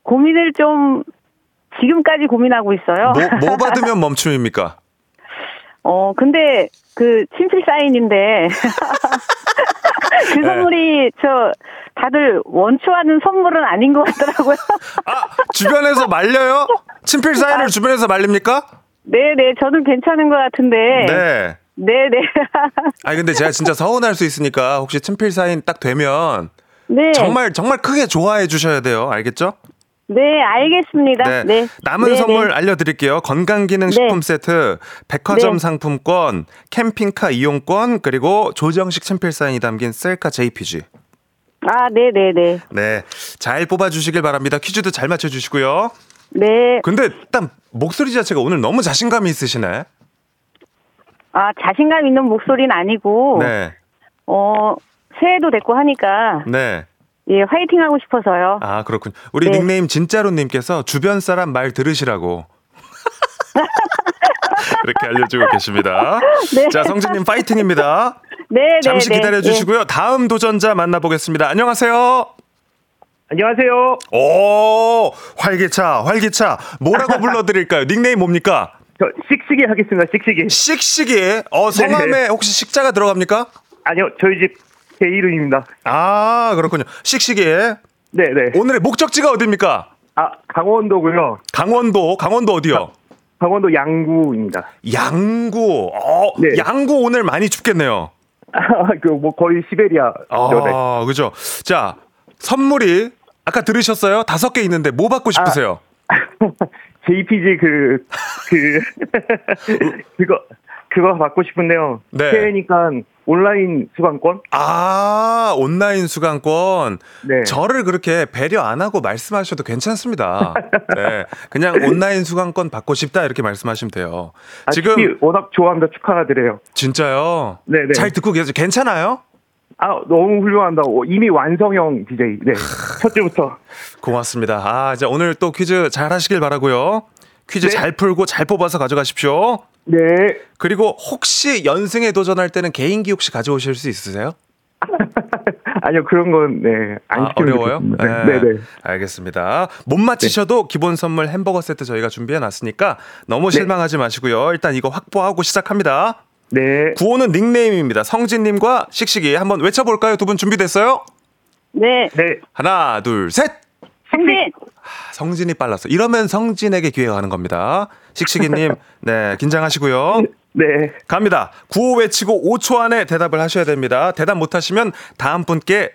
고민을 좀, 지금까지 고민하고 있어요. 뭐 받으면 멈춤입니까? 근데, 친필 사인인데. 그 선물이, 다들 원추하는 선물은 아닌 것 같더라고요. 주변에서 말려요? 친필 사인을 주변에서 말립니까? 네네, 저는 괜찮은 것 같은데. 네. 네네. 근데 제가 진짜 서운할 수 있으니까 혹시 친필 사인 딱 되면. 네. 정말, 정말 크게 좋아해 주셔야 돼요. 알겠죠? 네, 알겠습니다. 네. 네. 남은 네, 선물 네. 알려드릴게요. 건강기능식품 네. 세트, 백화점 네. 상품권, 캠핑카 이용권, 그리고 조정식 친필 사인이 담긴 셀카 JPG. 네네네. 네. 잘 뽑아주시길 바랍니다. 퀴즈도 잘 맞춰주시고요. 네. 근데 일단 목소리 자체가 오늘 너무 자신감이 있으시네. 자신감 있는 목소리는 아니고, 네. 새해도 됐고 하니까. 네. 예, 화이팅 하고 싶어서요. 아, 그렇군요. 우리 네. 닉네임 진짜로님께서 주변 사람 말 들으시라고. 이렇게 알려주고 계십니다. 네. 자, 성진님 파이팅입니다. 네, 잠시 기다려주시고요. 네. 다음 도전자 만나보겠습니다. 안녕하세요. 안녕하세요. 오, 활기차, 활기차. 뭐라고 불러드릴까요? 닉네임 뭡니까? 저 씩씩이 하겠습니다. 씩씩이. 씩씩이. 성함에 네네. 혹시 식자가 들어갑니까? 아니요, 저희 집 제 이름입니다. 아, 그렇군요. 씩씩이. 네네. 오늘의 목적지가 어디입니까? 아, 강원도고요. 강원도 어디요? 강원도 양구입니다. 양구. 네. 양구 오늘 많이 춥겠네요. 뭐 거의 시베리아. 아, 네. 그죠. 자, 선물이 아까 들으셨어요? 5개 있는데 뭐 받고 싶으세요? JPG 그거 받고 싶은데요. 네. 새해니까 온라인 수강권? 아, 온라인 수강권. 네. 저를 그렇게 배려 안 하고 말씀하셔도 괜찮습니다. 네. 그냥 온라인 수강권 받고 싶다 이렇게 말씀하시면 돼요. 아, 지금 워낙 좋아합니다. 축하드려요. 진짜요? 네네. 잘 듣고 계세요? 괜찮아요? 아, 너무 훌륭합니다. 이미 완성형 DJ. 네. 첫 주부터. 고맙습니다. 아, 이제 오늘 또 퀴즈 잘 하시길 바라고요. 퀴즈 네. 잘 풀고 잘 뽑아서 가져가십시오. 네. 그리고 혹시 연승에 도전할 때는 개인기 혹시 가져오실 수 있으세요? 아니요, 그런 건 네. 안 어려워요? 네. 네. 알겠습니다. 못 맞히셔도 네. 기본 선물 햄버거 세트 저희가 준비해 놨으니까 너무 실망하지 네. 마시고요. 일단 이거 확보하고 시작합니다. 네. 구호는 닉네임입니다. 성진님과 씩씩이 한번 외쳐볼까요? 두 분 준비됐어요? 네. 네. 하나, 둘, 셋. 성진. 성진이 빨랐어. 이러면 성진에게 기회가 가는 겁니다. 씩씩이님, 네, 긴장하시고요. 네. 갑니다. 구호 외치고 5초 안에 대답을 하셔야 됩니다. 대답 못하시면 다음 분께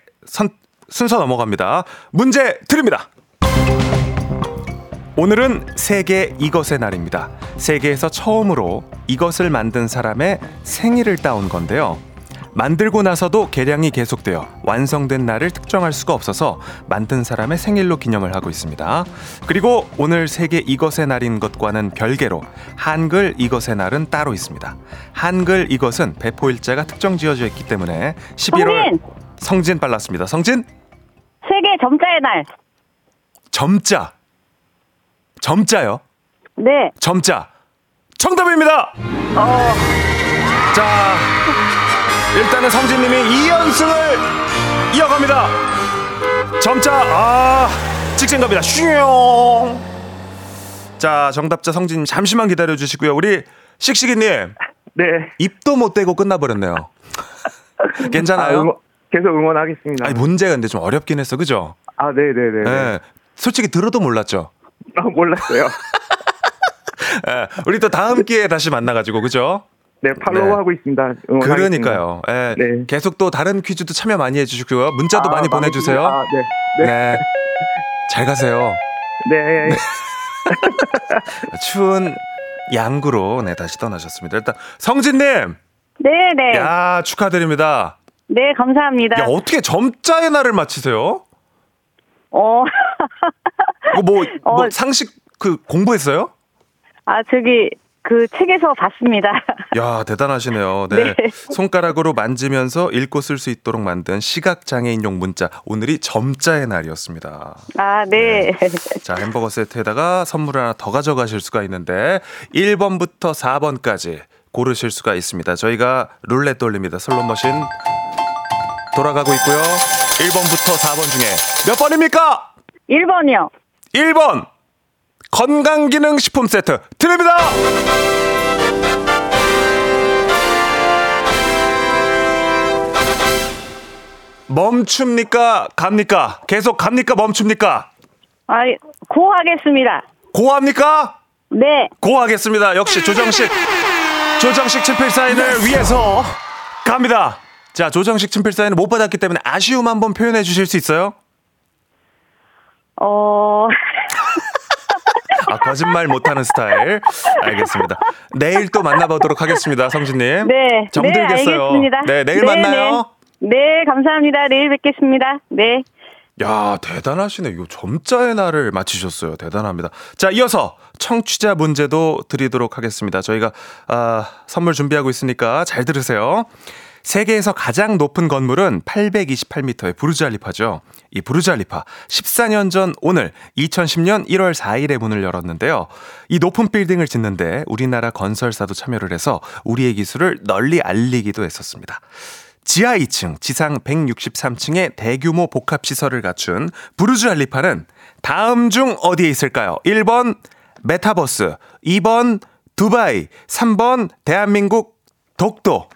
순서 넘어갑니다. 문제 드립니다. 오늘은 세계 이것의 날입니다. 세계에서 처음으로 이것을 만든 사람의 생일을 따온 건데요. 만들고 나서도 개량이 계속되어 완성된 날을 특정할 수가 없어서 만든 사람의 생일로 기념을 하고 있습니다. 그리고 오늘 세계 이것의 날인 것과는 별개로 한글 이것의 날은 따로 있습니다. 한글 이것은 배포일자가 특정 지어져 있기 때문에 11월 성진 빨랐습니다. 성진. 세계 점자의 날. 점자. 점자요? 네. 점자. 정답입니다. 자, 일단은 성진님이 2연승을 이어갑니다. 점자, 직진 갑니다. 슝. 자, 정답자 성진님 잠시만 기다려주시고요. 우리 씩씩이님. 네. 입도 못 대고 끝나버렸네요. 괜찮아요? 계속 응원하겠습니다. 아니, 문제가 근데 좀 어렵긴 했어, 그죠? 아, 네네네. 네. 솔직히 들어도 몰랐죠? 몰랐어요. 예, 우리 또 다음 기회에 다시 만나가지고 그죠? 네, 팔로우하고 네. 있습니다. 그러니까요. 예, 네. 계속 또 다른 퀴즈도 참여 많이 해주시고요. 문자도 많이 보내주세요. 네. 네. 잘 가세요. 네. 네. 추운 양구로 네 다시 떠나셨습니다. 일단 성진님. 네. 야, 축하드립니다. 네, 감사합니다. 야, 어떻게 점자의 날을 마치세요? 뭐 상식 공부했어요? 아, 저기 책에서 봤습니다. 야, 대단하시네요. 네. 손가락으로 만지면서 읽고 쓸 수 있도록 만든 시각 장애인용 문자. 오늘이 점자의 날이었습니다. 아, 네. 네. 자, 햄버거 세트에다가 선물을 하나 더 가져가실 수가 있는데 1번부터 4번까지 고르실 수가 있습니다. 저희가 룰렛 돌립니다. 슬롯 머신 돌아가고 있고요. 1번부터 4번 중에 몇 번입니까? 1번이요. 1번 건강기능식품 세트 드립니다. 멈춥니까? 갑니까? 계속 갑니까? 멈춥니까? 아이, 고하겠습니다. 고합니까? 네. 고하겠습니다. 역시 조정식 친필사인을 위해서 갑니다. 자, 조정식 친필사인을 못 받았기 때문에 아쉬움 한번 표현해 주실 수 있어요? 아, 거짓말 못하는 스타일. 알겠습니다. 내일 또 만나보도록 하겠습니다, 성진님. 네. 정들겠어요. 네, 알겠습니다. 네, 내일 만나요. 네, 감사합니다. 내일 뵙겠습니다. 네. 야, 대단하시네. 이거 점자의 날을 마치셨어요. 대단합니다. 자, 이어서 청취자 문제도 드리도록 하겠습니다. 저희가 선물 준비하고 있으니까 잘 들으세요. 세계에서 가장 높은 건물은 828m의 부르주알리파죠. 이 부르주알리파 14년 전 오늘 2010년 1월 4일에 문을 열었는데요. 이 높은 빌딩을 짓는데 우리나라 건설사도 참여를 해서 우리의 기술을 널리 알리기도 했었습니다. 지하 2층, 지상 163층의 대규모 복합시설을 갖춘 부르주알리파는 다음 중 어디에 있을까요? 1번 메타버스, 2번 두바이, 3번 대한민국 독도.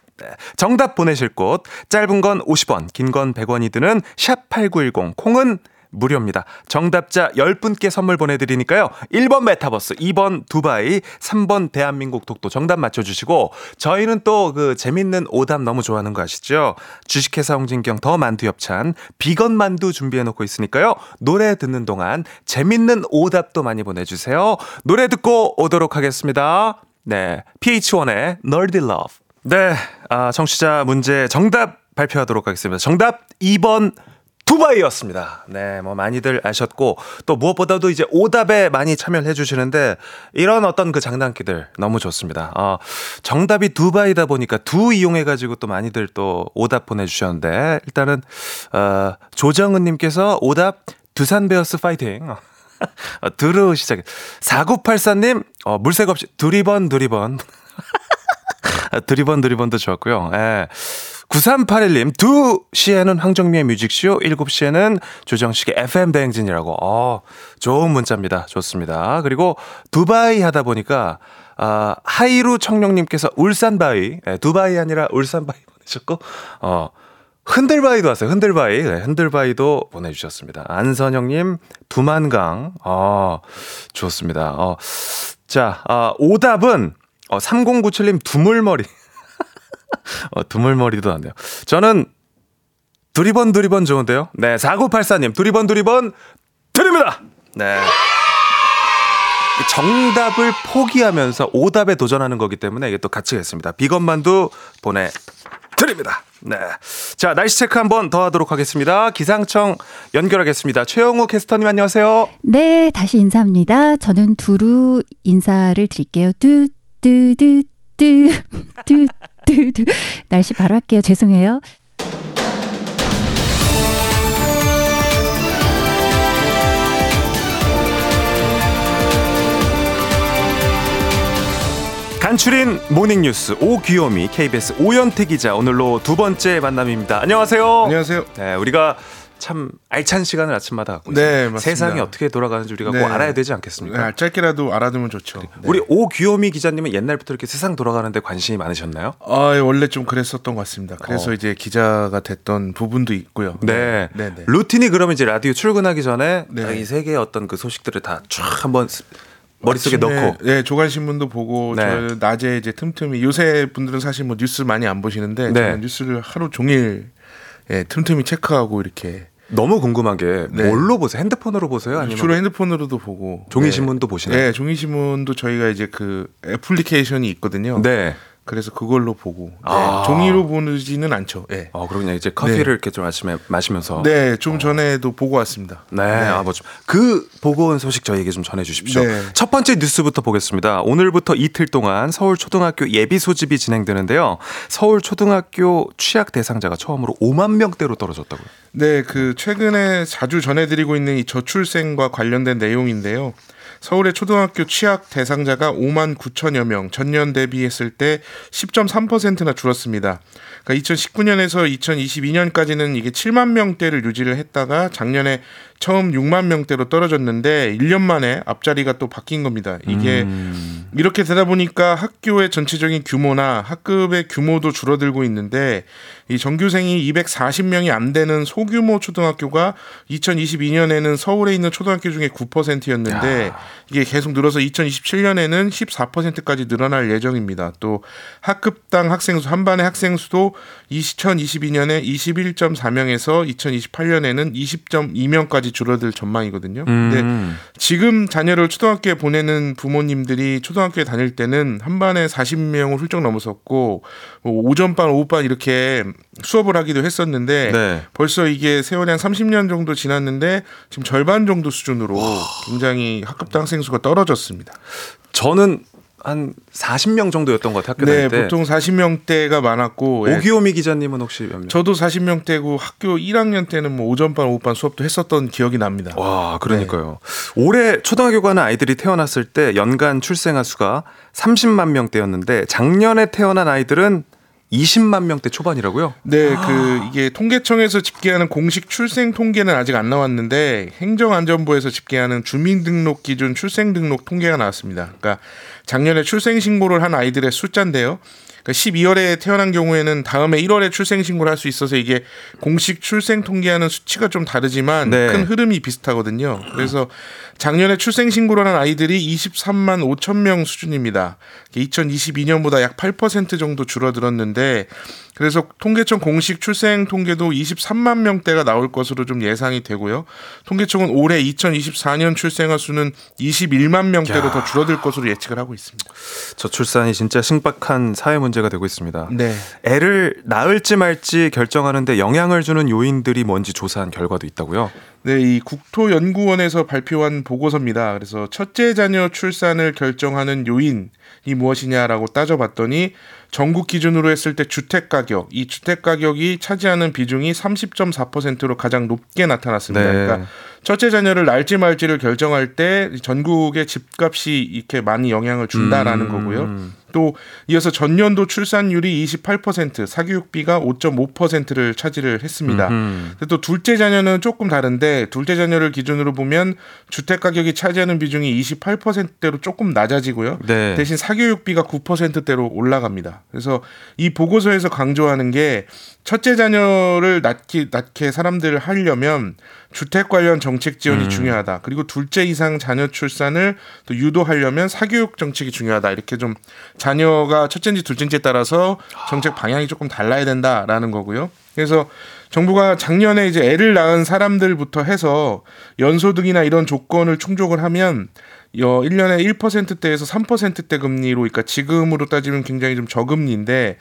정답 보내실 곳 짧은 건 50원, 긴 건 100원이 드는 샵8910 콩은 무료입니다. 정답자 10분께 선물 보내드리니까요. 1번 메타버스, 2번 두바이, 3번 대한민국 독도 정답 맞춰주시고 저희는 또 그 재밌는 오답 너무 좋아하는 거 아시죠? 주식회사 홍진경 더 만두 협찬 비건 만두 준비해놓고 있으니까요. 노래 듣는 동안 재밌는 오답도 많이 보내주세요. 노래 듣고 오도록 하겠습니다. 네, PH1의 Nerdy Love. 네, 청취자 문제 정답 발표하도록 하겠습니다. 정답 2번 두바이였습니다. 네, 뭐 많이들 아셨고 또 무엇보다도 이제 오답에 많이 참여를 해주시는데 이런 어떤 그 장난기들 너무 좋습니다. 정답이 두바이다 보니까 두 이용해가지고 또 많이들 또 오답 보내주셨는데 일단은 조정은님께서 오답 두산베어스 파이팅. 두루 시작해. 4984님 물색 없이 두리번. 두리번도 좋았고요. 예. 9381님 2시에는 황정미의 뮤직쇼 7시에는 조정식의 FM 대행진이라고 좋은 문자입니다. 좋습니다. 그리고 두바이 하다 보니까 하이루 청룡님께서 울산바위 두바이 아니라 울산바위 보내셨고 흔들바위도 왔어요. 흔들바위도 보내주셨습니다. 안선영님 두만강 좋습니다. 자 오답은 3097님 두물머리 두물머리도 안 돼요. 저는 두리번 좋은데요. 네, 4984님 두리번 드립니다. 네, 정답을 포기하면서 오답에 도전하는 거기 때문에 이게 또 가치가 있습니다. 비건만두 보내드립니다. 네, 자 날씨 체크 한번 더 하도록 하겠습니다. 기상청 연결하겠습니다. 최영우 캐스터님 안녕하세요. 네, 다시 인사합니다. 저는 두루 인사를 드릴게요. 뚜뚜뚜뚜뚜 날씨 바로 할게요. 죄송해요. 간추린 모닝뉴스 오귀요미 KBS 오연태 기자 오늘로 두 번째 만남입니다. 안녕하세요. 안녕하세요. 네, 우리가 참 알찬 시간을 아침마다 갖고 있어요. 네, 맞습니다. 세상이 어떻게 돌아가는지 우리가 꼭 알아야 되지 않겠습니까? 네, 짧게라도 알아두면 좋죠. 네. 우리 오귀요미 기자님은 옛날부터 이렇게 세상 돌아가는데 관심이 많으셨나요? 원래 좀 그랬었던 것 같습니다. 그래서 이제 기자가 됐던 부분도 있고요. 네. 네. 루틴이 그러면 이제 라디오 출근하기 전에 이 세계의 어떤 그 소식들을 다 쫙 한번 머릿속에 넣고. 네, 조간신문도 보고, 저 낮에 이제 틈틈이 요새 분들은 사실 뭐 뉴스 많이 안 보시는데 저는 뉴스를 하루 종일 틈틈이 체크하고 이렇게. 너무 궁금한 게 뭘로 보세요? 핸드폰으로 보세요? 아니면 주로 핸드폰으로도 보고 종이신문도 보시나요? 네, 종이신문도 저희가 이제 그 애플리케이션이 있거든요. 네. 그래서 그걸로 보고 종이로 보지는 않죠. 네. 그러면 이제 커피를 이렇게 좀 아침에 마시면서 좀 전에도 보고 왔습니다. 네, 그 보고 온 소식 저희에게 좀 전해주십시오. 네. 첫 번째 뉴스부터 보겠습니다. 오늘부터 이틀 동안 서울 초등학교 예비 소집이 진행되는데요. 서울 초등학교 취약 대상자가 처음으로 5만 명대로 떨어졌다고요. 네, 그 최근에 자주 전해드리고 있는 이 저출생과 관련된 내용인데요. 서울의 초등학교 취약 대상자가 5만 9천여 명, 전년 대비했을 때 10.3%나 줄었습니다. 그러니까 2019년에서 2022년까지는 이게 7만 명대를 유지를 했다가 작년에 처음 6만 명대로 떨어졌는데 1년 만에 앞자리가 또 바뀐 겁니다. 이게 이렇게 되다 보니까 학교의 전체적인 규모나 학급의 규모도 줄어들고 있는데 이 전교생이 240명이 안 되는 소규모 초등학교가 2022년에는 서울에 있는 초등학교 중에 9%였는데 이게 계속 늘어서 2027년에는 14%까지 늘어날 예정입니다. 또 학급당 학생수, 한 반의 학생수도 2022년에 21.4명에서 2028년에는 20.2명까지 줄어들 전망이거든요. 근데 지금 자녀를 초등학교에 보내는 부모님들이 초등학교에 다닐 때는 한 반에 40명을 훌쩍 넘어섰고 오전반, 오후반 이렇게 수업을 하기도 했었는데 벌써 이게 세월이 한 30년 정도 지났는데 지금 절반 정도 수준으로 굉장히 학급당 학생수가 떨어졌습니다. 저는 한 40명 정도였던 것 같아요. 학교 다닐 때. 네, 보통 40명대가 많았고. 오기요미 기자님은 혹시 몇 명? 저도 40명대고 학교 1학년 때는 뭐 오전반, 오후반 수업도 했었던 기억이 납니다. 와, 그러니까요. 네. 올해 초등학교 가는 아이들이 태어났을 때 연간 출생아 수가 30만 명대였는데 작년에 태어난 아이들은 20만 명대 초반이라고요? 네, 이게 통계청에서 집계하는 공식 출생 통계는 아직 안 나왔는데 행정안전부에서 집계하는 주민등록 기준 출생등록 통계가 나왔습니다. 그러니까 작년에 출생신고를 한 아이들의 숫자인데요. 그러니까 12월에 태어난 경우에는 다음해 1월에 출생신고를 할 수 있어서 이게 공식 출생 통계하는 수치가 좀 다르지만 네. 큰 흐름이 비슷하거든요. 그래서 작년에 출생신고를 한 아이들이 23만 5천 명 수준입니다. 2022년보다 약 8% 정도 줄어들었는데 그래서 통계청 공식 출생 통계도 23만 명대가 나올 것으로 좀 예상이 되고요. 통계청은 올해 2024년 출생아 수는 21만 명대로 더 줄어들 것으로 예측을 하고 있습니다. 저출산이 진짜 심각한 사회 문제가 되고 있습니다. 네. 애를 낳을지 말지 결정하는데 영향을 주는 요인들이 뭔지 조사한 결과도 있다고요? 네, 이 국토연구원에서 발표한 보고서입니다. 그래서 첫째 자녀 출산을 결정하는 요인이 무엇이냐라고 따져봤더니 전국 기준으로 했을 때 주택가격, 이 주택가격이 차지하는 비중이 30.4%로 가장 높게 나타났습니다. 네. 그러니까 첫째 자녀를 낳을지 말지를 결정할 때 전국의 집값이 이렇게 많이 영향을 준다라는 거고요. 또 이어서 전년도 출산율이 28%, 사교육비가 5.5%를 차지를 했습니다. 또 둘째 자녀는 조금 다른데 둘째 자녀를 기준으로 보면 주택가격이 차지하는 비중이 28%대로 조금 낮아지고요. 네. 대신 사교육비가 9%대로 올라갑니다. 그래서 이 보고서에서 강조하는 게 첫째 자녀를 낳게 사람들을 하려면 주택 관련 정책 지원이 중요하다. 그리고 둘째 이상 자녀 출산을 또 유도하려면 사교육 정책이 중요하다. 이렇게 좀 자녀가 첫째인지 둘째인지에 따라서 정책 방향이 조금 달라야 된다라는 거고요. 그래서 정부가 작년에 이제 애를 낳은 사람들부터 해서 연소득이나 이런 조건을 충족을 하면 1년에 1%대에서 3%대 금리로, 그러니까 지금으로 따지면 굉장히 좀 저금리인데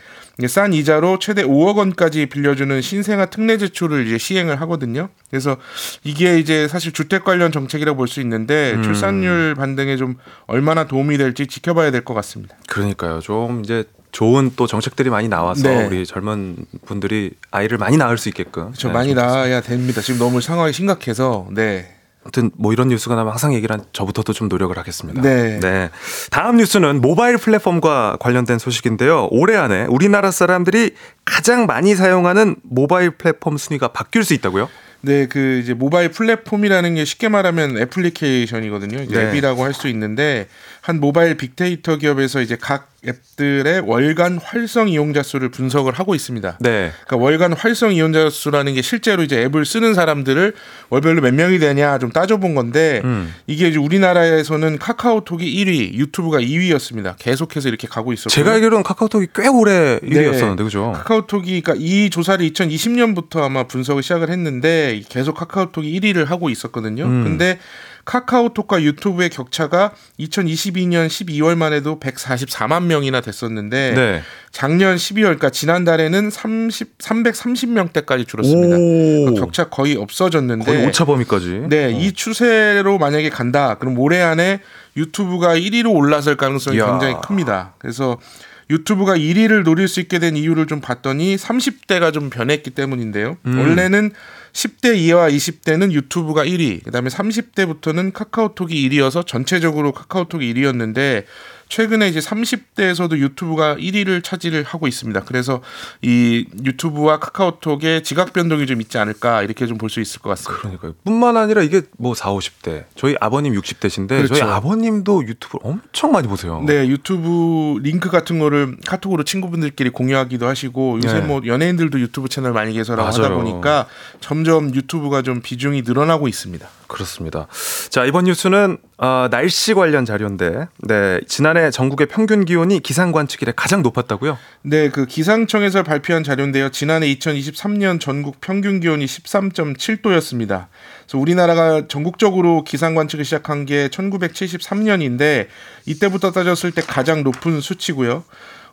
싼 이자로 최대 5억 원까지 빌려주는 신생아 특례 제출을 이제 시행을 하거든요. 그래서 이게 이제 사실 주택 관련 정책이라고 볼 수 있는데 출산율 반등에 좀 얼마나 도움이 될지 지켜봐야 될 것 같습니다. 그러니까요. 좀 이제 좋은 또 정책들이 많이 나와서 네. 우리 젊은 분들이 아이를 많이 낳을 수 있게끔. 그렇죠. 네, 많이 낳아야 됩니다. 지금 너무 상황이 심각해서. 네. 아무튼 뭐 이런 뉴스가 나면 항상 얘기를 한 저부터도 좀 노력을 하겠습니다. 네. 네. 다음 뉴스는 모바일 플랫폼과 관련된 소식인데요. 올해 안에 우리나라 사람들이 가장 많이 사용하는 모바일 플랫폼 순위가 바뀔 수 있다고요? 네, 이제 모바일 플랫폼이라는 게 쉽게 말하면 애플리케이션이거든요. 이제 네. 앱이라고 할 수 있는데 한 모바일 빅데이터 기업에서 이제 각 앱들의 월간 활성 이용자 수를 분석을 하고 있습니다. 네. 그러니까 월간 활성 이용자 수라는 게 실제로 이제 앱을 쓰는 사람들을 월별로 몇 명이 되냐 좀 따져본 건데 이게 이제 우리나라에서는 카카오톡이 1위, 유튜브가 2위였습니다. 계속해서 이렇게 가고 있었고. 제가 알기로는 카카오톡이 꽤 오래 1위였었는데 네. 그죠? 카카오톡이 그러니까 이 조사를 2020년부터 아마 분석을 시작을 했는데 계속 카카오톡이 1위를 하고 있었거든요. 근데 카카오톡과 유튜브의 격차가 2022년 12월만 해도 144만 명이나 됐었는데 네. 작년 12월, 그러니까 지난달에는 330명대까지 줄었습니다. 그러니까 격차 거의 없어졌는데 거의 오차범위까지. 네, 이 추세로 만약에 간다. 그럼 올해 안에 유튜브가 1위로 올라설 가능성이 굉장히 큽니다. 그래서 유튜브가 1위를 노릴 수 있게 된 이유를 좀 봤더니 30대가 좀 변했기 때문인데요. 원래는 10대 이하와 20대는 유튜브가 1위, 그다음에 30대부터는 카카오톡이 1위여서 전체적으로 카카오톡이 1위였는데 최근에 이제 30대에서도 유튜브가 1위를 차지를 하고 있습니다. 그래서 이 유튜브와 카카오톡의 지각 변동이 좀 있지 않을까 이렇게 좀 볼 수 있을 것 같습니다. 그러니까요. 뿐만 아니라 이게 뭐 40, 50대. 저희 아버님 60대신데 그렇죠. 저희 아버님도 유튜브를 엄청 많이 보세요. 네. 유튜브 링크 같은 거를 카톡으로 친구분들끼리 공유하기도 하시고 요새 네. 뭐 연예인들도 유튜브 채널 많이 개설하고 맞아요. 하다 보니까 점점 유튜브가 좀 비중이 늘어나고 있습니다. 그렇습니다. 자, 이번 뉴스는 날씨 관련 자료인데 네, 지난해 전국의 평균 기온이 기상 관측일에 가장 높았다고요? 네, 그 기상청에서 발표한 자료인데요. 지난해 2023년 전국 평균 기온이 13.7도였습니다. 그래서 우리나라가 전국적으로 기상 관측을 시작한 게 1973년인데 이때부터 따졌을 때 가장 높은 수치고요.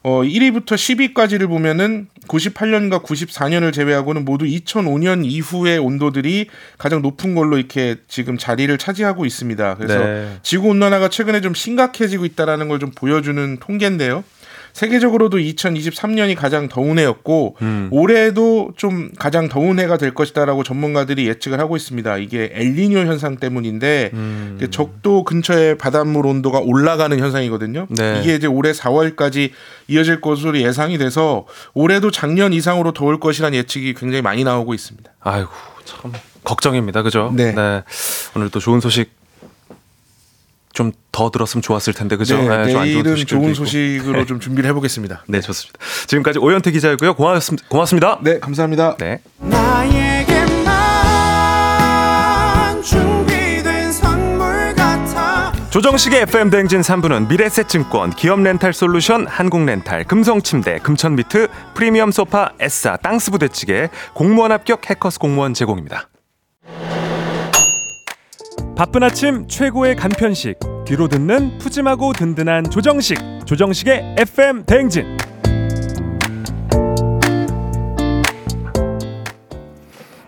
어, 1위부터 10위까지를 보면은 98년과 94년을 제외하고는 모두 2005년 이후의 온도들이 가장 높은 걸로 이렇게 지금 자리를 차지하고 있습니다. 그래서 네. 지구온난화가 최근에 좀 심각해지고 있다는 걸 좀 보여주는 통계인데요. 세계적으로도 2023년이 가장 더운 해였고 올해도 좀 가장 더운 해가 될 것이다라고 전문가들이 예측을 하고 있습니다. 이게 엘니뇨 현상 때문인데 적도 근처의 바닷물 온도가 올라가는 현상이거든요. 네. 이게 이제 올해 4월까지 이어질 것으로 예상이 돼서 올해도 작년 이상으로 더울 것이라는 예측이 굉장히 많이 나오고 있습니다. 아이고 참 걱정입니다. 그죠? 네. 네. 오늘 또 좋은 소식 좀 더 들었으면 좋았을 텐데 그죠? 네, 네, 내일은 좋은 소식으로 좀 준비를 해보겠습니다. 네, 좋습니다. 지금까지 오현태 기자였고요. 고맙습니다. 네, 감사합니다. 네. 나에게만 준비된 선물 같아. 조정식의 FM 대행진 3부는 미래세증권, 기업렌탈솔루션, 한국렌탈, 금성침대, 금천미트, 프리미엄 소파, 에싸, 땅스부대찌개, 공무원 합격 해커스 공무원 제공입니다. 바쁜 아침 최고의 간편식 뒤로 듣는 푸짐하고 든든한 조정식 조정식의 FM 대행진.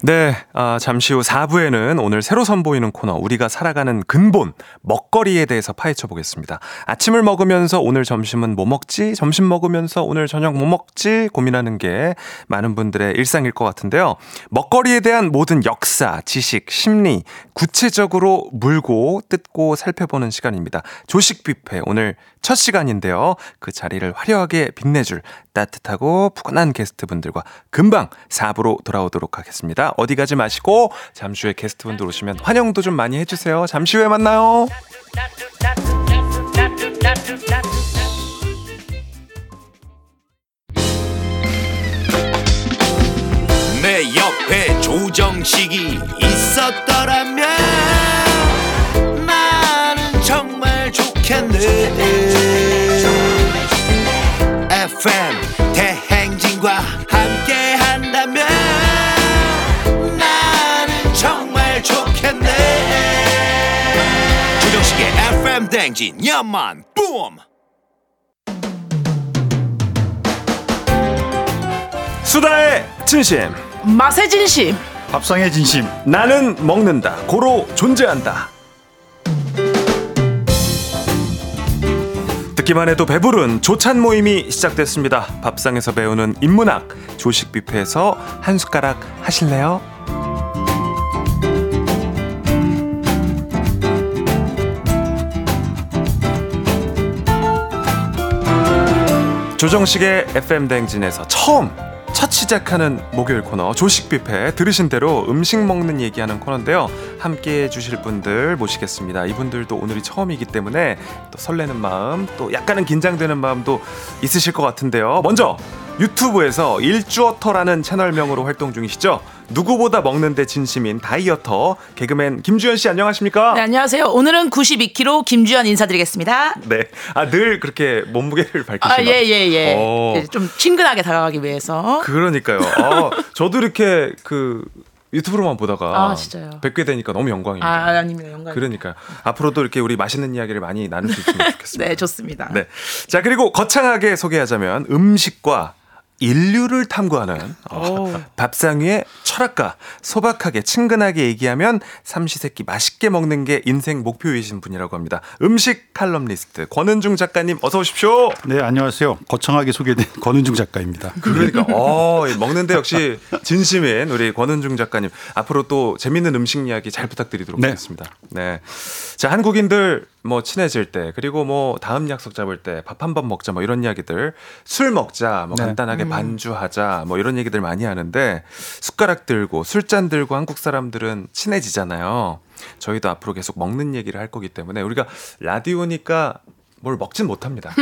네, 잠시 후 4부에는 오늘 새로 선보이는 코너 우리가 살아가는 근본 먹거리에 대해서 파헤쳐 보겠습니다. 아침을 먹으면서 오늘 점심은 뭐 먹지? 점심 먹으면서 오늘 저녁 뭐 먹지? 고민하는 게 많은 분들의 일상일 것 같은데요. 먹거리에 대한 모든 역사, 지식, 심리 구체적으로 물고 뜯고 살펴보는 시간입니다. 조식뷔페 오늘 첫 시간인데요. 그 자리를 화려하게 빛내줄 따뜻하고 푸근한 게스트분들과 금방 4부로 돌아오도록 하겠습니다. 어디 가지 마시고 잠시 후에 게스트분들 오시면 환영도 좀 많이 해주세요. 잠시 후에 만나요. 내 옆에 조정식이 있었더라면 나는 정말 좋겠네. FM 대행진과 함께 한다면 좋겠네. 조정식의 FM 댕진 야만 붐. 수다의 진심, 맛의 진심, 밥상의 진심. 나는 먹는다. 고로 존재한다. 듣기만 해도 배부른 조찬 모임이 시작됐습니다. 밥상에서 배우는 인문학 조식 뷔페에서 한 숟가락 하실래요? 조정식의 FM 대행진에서 첫 시작하는 목요일 코너 조식뷔페. 들으신 대로 음식 먹는 얘기하는 코너인데요. 함께해 주실 분들 모시겠습니다. 이분들도 오늘이 처음이기 때문에 또 설레는 마음, 또 약간은 긴장되는 마음도 있으실 것 같은데요. 먼저 유튜브에서 일주어터라는 채널명으로 활동 중이시죠. 누구보다 먹는데 진심인 다이어터 개그맨 김주연 씨, 안녕하십니까? 네, 안녕하세요. 오늘은 92kg 김주연 인사드리겠습니다. 네, 늘 그렇게 몸무게를 밝히시나요? 예. 좀 친근하게 다가가기 위해서. 그러니까요. 저도 이렇게 유튜브로만 보다가 진짜요? 뵙게 되니까 너무 영광입니다. 아닙니다. 영광입니다. 그러니까 앞으로도 이렇게 우리 맛있는 이야기를 많이 나눌 수 있으면 좋겠습니다. 네, 좋습니다. 네, 자 그리고 거창하게 소개하자면 음식과 인류를 탐구하는 밥상 위의 철학가, 소박하게 친근하게 얘기하면 삼시세끼 맛있게 먹는 게 인생 목표이신 분이라고 합니다. 음식 칼럼니스트 권은중 작가님, 어서 오십시오. 네, 안녕하세요. 거창하게 소개된 권은중 작가입니다. 그러니까 먹는데 역시 진심인 우리 권은중 작가님, 앞으로 또 재밌는 음식 이야기 잘 부탁드리도록 하겠습니다. 네. 자, 한국인들 친해질 때, 그리고 다음 약속 잡을 때 밥 한 번 먹자 이런 이야기들, 술 먹자 간단하게 반주하자 이런 얘기들 많이 하는데, 숟가락 들고 술잔 들고 한국 사람들은 친해지잖아요. 저희도 앞으로 계속 먹는 얘기를 할 거기 때문에 우리가 라디오니까 뭘 먹진 못합니다.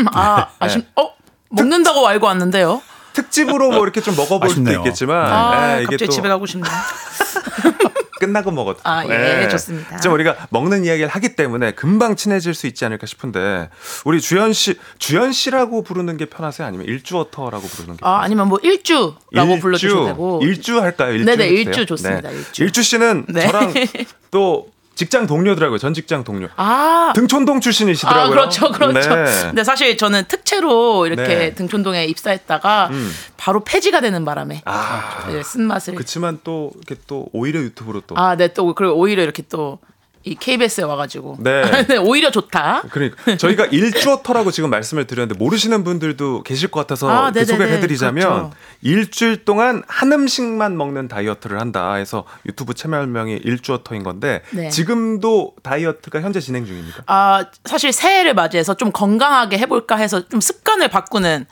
먹는다고 알고 왔는데요. 특집으로 이렇게 좀 먹어볼 수도 있겠지만 이게 갑자기 또 집에 가고 싶네요. 끝나고 먹어도 좋습니다. 좀 우리가 먹는 이야기를 하기 때문에 금방 친해질 수 있지 않을까 싶은데, 우리 주연 씨라고 부르는 게 편하세요? 아니면 일주어터라고 부르는 게 편하세요? 아니면 일주라고 불러주셔도 되고. 일주 할까요? 네네, 일주 좋습니다. 네. 일주 씨는 저랑 또 직장 동료더라고요. 전 직장 동료. 등촌동 출신이시더라고요. 그렇죠. 네. 근데 사실 저는 특채 실제로 이렇게 네. 등촌동에 입사했다가 바로 폐지가 되는 바람에 쓴맛을. 그렇지만 또 이렇게 또 오히려 유튜브로 또. 아, 네, 또 그리고 오히려 이렇게 또. 이 KBS에 와가지고 네. 오히려 좋다. 그러니까 저희가 일주어터라고 지금 말씀을 드렸는데 모르시는 분들도 계실 것 같아서 소개해드리자면 그렇죠. 일주일 동안 한 음식만 먹는 다이어트를 한다 해서 유튜브 채널명이 일주어터인 건데 네. 지금도 다이어트가 현재 진행 중입니까? 아, 사실 새해를 맞이해서 좀 건강하게 해볼까 해서 좀 습관을 바꾸는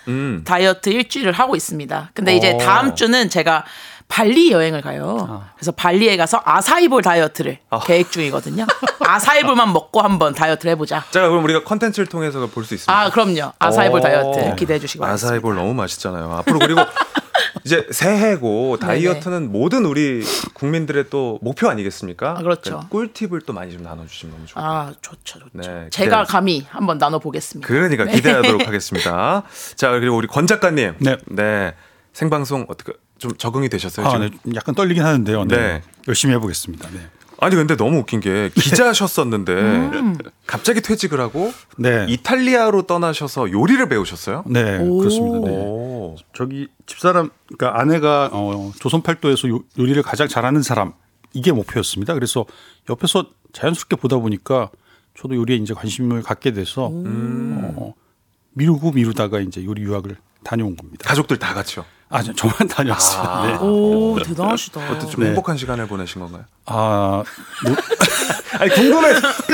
다이어트 일주일을 하고 있습니다. 근데 이제 다음 주는 제가 발리 여행을 가요. 그래서 발리에 가서 아사이볼 다이어트를 계획 중이거든요. 아사이볼만 먹고 한번 다이어트를 해보자. 자, 그럼 우리가 컨텐츠를 통해서 볼 수 있습니다. 아, 그럼요. 아사이볼 다이어트 기대해 주시기 바랍니다. 아사이볼 너무 맛있잖아요. 앞으로 그리고 이제 새해고 다이어트는 네네. 모든 우리 국민들의 또 목표 아니겠습니까? 아, 그렇죠. 그러니까 꿀팁을 또 많이 좀 나눠주시면 너무 좋겠습니다. 아, 좋죠, 좋죠. 네, 제가 감히 한번 나눠보겠습니다. 그러니까 네. 기대하도록 하겠습니다. 자, 그리고 우리 권 작가님, 네, 생방송 어떻게? 좀 적응이 되셨어요? 아, 지금? 네, 약간 떨리긴 하는데요. 네. 네. 열심히 해보겠습니다. 네. 아니 근데 너무 웃긴 게 기자셨었는데 갑자기 퇴직을 하고 네. 이탈리아로 떠나셔서 요리를 배우셨어요? 네, 오. 그렇습니다. 네. 저기 집사람, 그러니까 아내가 조선팔도에서 요리를 가장 잘하는 사람, 이게 목표였습니다. 그래서 옆에서 자연스럽게 보다 보니까 저도 요리에 이제 관심을 갖게 돼서 미루다가 이제 요리 유학을 다녀온 겁니다. 가족들 다 같이요? 아, 저만 다녀왔습니다. 아~ 네. 오, 대단하시다. 어때, 좀 네. 행복한 시간을 보내신 건가요? 아, 뭐? 아니,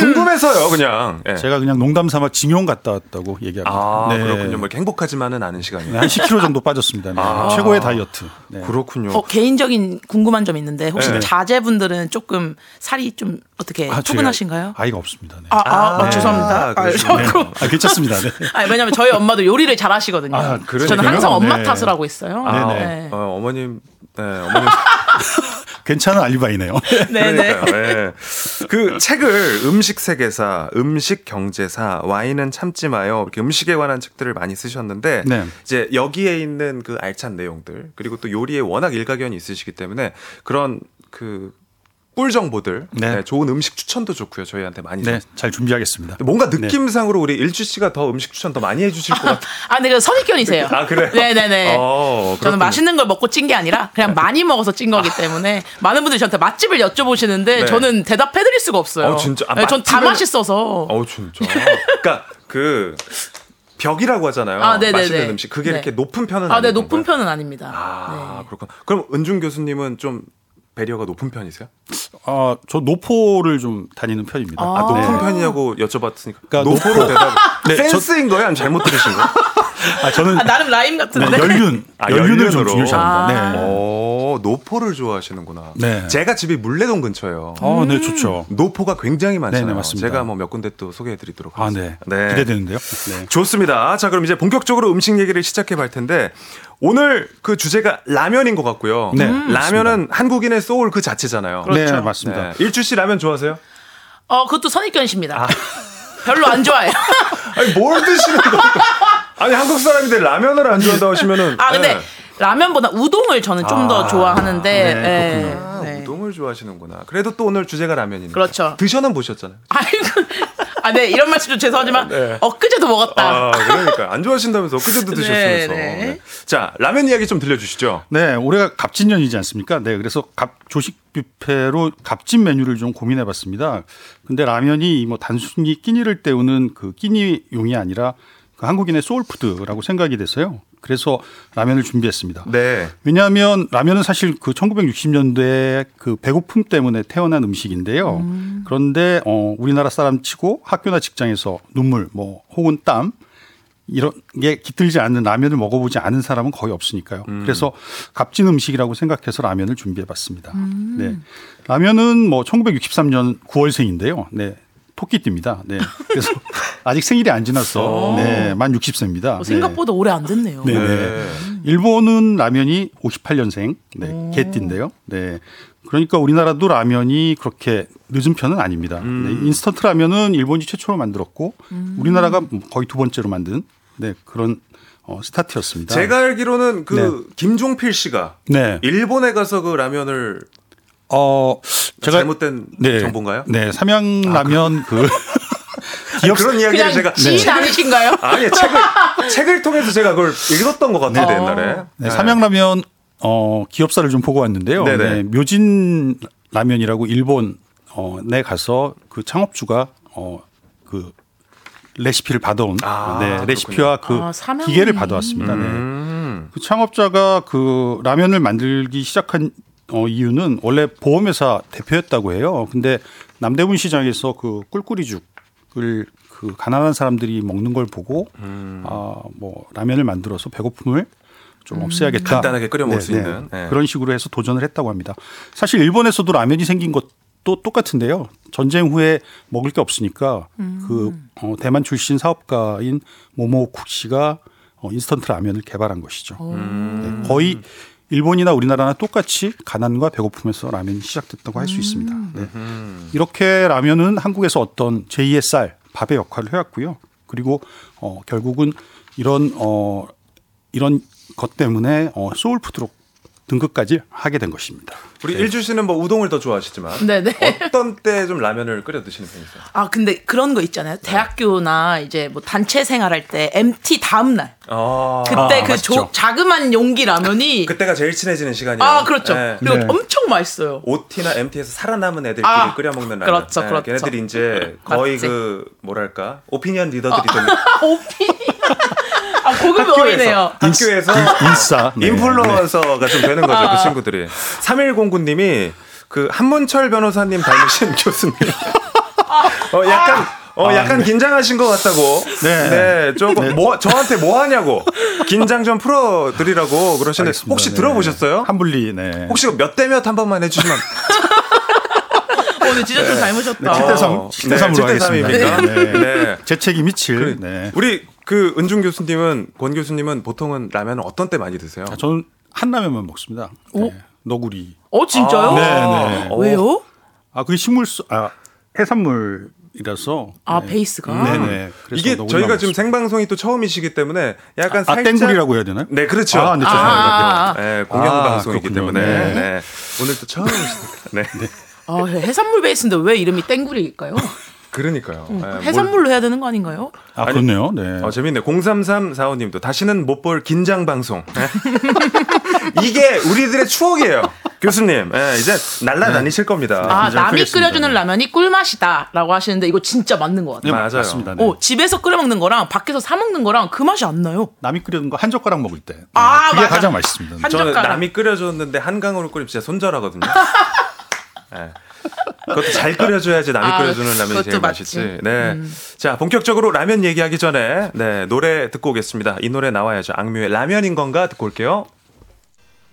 궁금해서요, 그냥. 네. 제가 그냥 농담 삼아 징용 갔다 왔다고 얘기합니다. 아, 네. 그렇군요. 뭐 행복하지만은 않은 시간이에요. 네, 한 10kg 정도 빠졌습니다. 네. 아~ 최고의 다이어트. 네. 그렇군요. 개인적인 궁금한 점이 있는데 혹시 네. 자제분들은 조금 살이 좀 어떻게 투분하신가요? 아이가 없습니다. 네. 네. 죄송합니다. 괜찮습니다. 네. 아니, 왜냐면 저희 엄마도 요리를 잘하시거든요. 아, 저는 항상 엄마 탓을 하고 있어요. 네네. 어머님. 괜찮은 알리바이네요. 네네. 네. 그 책을 음식 세계사, 음식 경제사, 와인은 참지 마요. 이렇게 음식에 관한 책들을 많이 쓰셨는데 네. 이제 여기에 있는 그 알찬 내용들 그리고 또 요리에 워낙 일가견이 있으시기 때문에 그런 그 꿀 정보들, 네. 네, 좋은 음식 추천도 좋고요. 저희한테 많이 잘 준비하겠습니다. 뭔가 느낌상으로 우리 일주 씨가 더 음식 추천 더 많이 해주실 것 같아요. 아, 근데 선입견이세요. 아, 그래요? 네네네. 저는 맛있는 걸 먹고 찐 게 아니라 그냥 많이 먹어서 찐 거기 때문에 많은 분들이 저한테 맛집을 여쭤보시는데 네. 저는 대답해드릴 수가 없어요. 진짜? 아, 전 다 맛있어서. 진짜. 그러니까 그 벽이라고 하잖아요. 아, 맛있는 음식. 그게 이렇게 높은 편은 아니에요? 아, 네, 높은 편은 아닙니다. 아, 네. 그렇구나. 그럼 은중 교수님은 좀 배려가 높은 편이세요? 아, 저 노포를 좀 다니는 편입니다. 아, 높은 편이냐고 여쭤봤으니까. 그러니까 노포로 대답. 네, 센스인 거예요? 아니면 잘못 들으신 거예요? 아, 저는 나름 라임 같은데. 네, 연륜을 좀 중요시합니다. 네. 노포를 좋아하시는구나. 네. 제가 집이 물레동 근처예요. 아, 네, 좋죠. 노포가 굉장히 많잖아요. 네, 맞습니다. 제가 몇 군데 또 소개해드리도록 하겠습니다. 아, 네. 기대되는데요. 네. 좋습니다. 자, 그럼 이제 본격적으로 음식 얘기를 시작해볼 텐데 오늘 그 주제가 라면인 것 같고요. 네, 라면은 맞습니다. 한국인의 소울 그 자체잖아요. 그렇죠. 네, 맞습니다. 네. 일주 씨 라면 좋아하세요? 그것도 선입견이십니다. 아. 별로 안 좋아해요. 아니, 뭘 드시는 거예요? 아니, 한국 사람인데 라면을 안 좋아한다고 하시면은. 아, 근데. 네. 라면보다 우동을 저는 좀 더 좋아하는데 네, 우동을 좋아하시는구나. 그래도 또 오늘 주제가 라면이니까. 그렇죠. 드셔는 보셨잖아요. 아이고, 네, 이런 말씀 좀 죄송하지만 엊그제도 먹었다. 아, 그러니까 안 좋아하신다면서 엊그제도 드셨으면서. 네. 자, 라면 이야기 좀 들려주시죠. 네, 올해가 갑진년이지 않습니까? 네, 그래서 조식뷔페로 갑진 메뉴를 좀 고민해봤습니다. 근데 라면이 뭐 단순히 끼니를 때우는 그 끼니용이 아니라 그 한국인의 소울푸드라고 생각이 돼서요. 그래서 라면을 준비했습니다. 네. 왜냐하면 라면은 사실 그 1960년대 그 배고픔 때문에 태어난 음식인데요. 그런데 우리나라 사람치고 학교나 직장에서 눈물, 혹은 땀 이런 게 깃들지 않는 라면을 먹어보지 않은 사람은 거의 없으니까요. 그래서 값진 음식이라고 생각해서 라면을 준비해봤습니다. 네. 라면은 1963년 9월생인데요. 네. 토끼띠입니다. 네. 그래서 아직 생일이 안 지났어. 네. 만 60세입니다. 생각보다 오래 안 됐네요. 네. 네. 일본은 라면이 58년생, 개띠인데요. 네. 그러니까 우리나라도 라면이 그렇게 늦은 편은 아닙니다. 네. 인스턴트 라면은 일본이 최초로 만들었고 우리나라가 거의 두 번째로 만든 그런 스타트였습니다. 제가 알기로는 김종필 씨가 일본에 가서 그 라면을 제가 잘못된 정보인가요? 네, 삼양라면 그런 이야기를 제가 지인 아니신가요? 아니, 책을 책을 통해서 제가 그걸 읽었던 것 같아요. 네, 옛날에. 네, 삼양라면 기업사를 좀 보고 왔는데요. 네, 묘진 라면이라고 일본에 가서 그 창업주가 그 레시피를 받아온 네, 레시피와 그 기계를 받아왔습니다. 네. 그 창업자가 그 라면을 만들기 시작한 이유는 원래 보험회사 대표였다고 해요. 근데 남대문 시장에서 그 꿀꿀이죽을 그 가난한 사람들이 먹는 걸 보고 뭐 라면을 만들어서 배고픔을 좀 없애야겠다. 간단하게 끓여 먹을 수 있는 네. 그런 식으로 해서 도전을 했다고 합니다. 사실 일본에서도 라면이 생긴 것도 똑같은데요. 전쟁 후에 먹을 게 없으니까 그 대만 출신 사업가인 모모쿡 씨가 인스턴트 라면을 개발한 것이죠. 네. 거의 일본이나 우리나라나 똑같이 가난과 배고픔에서 라면이 시작됐다고 할 수 있습니다. 네. 이렇게 라면은 한국에서 어떤 제2의 쌀, 밥의 역할을 해왔고요. 그리고 결국은 이런 것 때문에 소울푸드로 등급까지 하게 된 것입니다. 우리 네. 일주 씨는 뭐 우동을 더 좋아하시지만 네네. 어떤 때 좀 라면을 끓여 드시는 편이세요? 아 근데 그런 거 있잖아요. 대학교나 이제 뭐 단체 생활할 때 MT 다음 날 그때 그 자그만 용기 라면이 그때가 제일 친해지는 시간이에요. 아 그렇죠. 네. 그리고 네. 엄청 맛있어요. OT나 MT에서 살아남은 애들끼리 끓여 먹는 라면. 그렇죠, 네. 그렇죠. 걔네들이 이제 거의 맞지? 그 뭐랄까 오피니언 리더들이 오피니언. 아, 고급 어휘네요. 학교에서 인싸 네. 인플루언서가 좀 되는 거죠. 그 친구들이. 3109님이 그 한문철 변호사님 닮으신 교수님. 약간 네. 긴장하신 것 같다고. 네. 네. 조금 네. 저한테 뭐 하냐고. 긴장 좀 풀어드리라고 그러시는데 혹시 네. 들어보셨어요? 한불리. 네. 혹시 몇 대 몇 한 번만 해주시면. 오늘 진짜 네. 좀 닮으셨다. 7대3으로 하겠습니다. 네. 네. 제 책임이 7. 네. 우리 그 은중 교수님은 권 교수님은 보통은 라면을 어떤 때 많이 드세요? 저는 한라면만 먹습니다. 오? 네. 너구리. 진짜요? 네. 왜요? 그게 해산물이라서. 네. 베이스가. 네네. 이게 저희가 지금 생방송이 또 처음이시기 때문에 약간 살짝 땡구리라고 해야 되나요? 네, 그렇죠. 네, 공영방송이기 때문에. 네. 네. 오늘 또 처음이시니까. 네. 네. 해산물 베이스인데 왜 이름이 땡구리일까요? 그러니까요. 해산물로 해야 되는 거 아닌가요? 그렇네요. 네. 재밌네. 03345님도 다시는 못 볼 긴장 방송. 이게 우리들의 추억이에요, 교수님. 네, 이제 날라다니실 겁니다. 남이 끓여주는 라면이 꿀맛이다라고 하시는데 이거 진짜 맞는 것 같아요. 네, 맞아요. 맞습니다. 네. 집에서 끓여 먹는 거랑 밖에서 사 먹는 거랑 그 맛이 안 나요. 남이 끓여준 거 한 젓가락 먹을 때. 그게 맞아. 가장 맛있습니다. 저는 남이 끓여줬는데 한강으로 끓이면 진짜 손절하거든요. 네. 그것도 잘 끓여줘야지 남이 끓여주는 라면이 제일 맛있지. 네. 자, 본격적으로 라면 얘기하기 전에 노래 듣고 오겠습니다. 이 노래 나와야죠. 악뮤의 라면인 건가 듣고 올게요.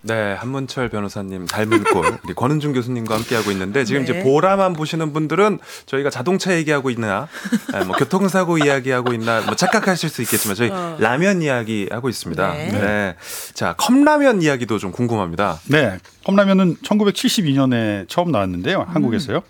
네, 한문철 변호사님 닮은 꼴 우리 권은중 교수님과 함께하고 있는데 지금 이제 보라만 보시는 분들은 저희가 자동차 얘기하고 있나, 뭐 교통사고 이야기하고 있나, 뭐 착각하실 수 있겠지만 저희 라면 이야기하고 있습니다. 네. 자, 컵라면 이야기도 좀 궁금합니다. 네, 컵라면은 1972년에 처음 나왔는데요, 한국에서요.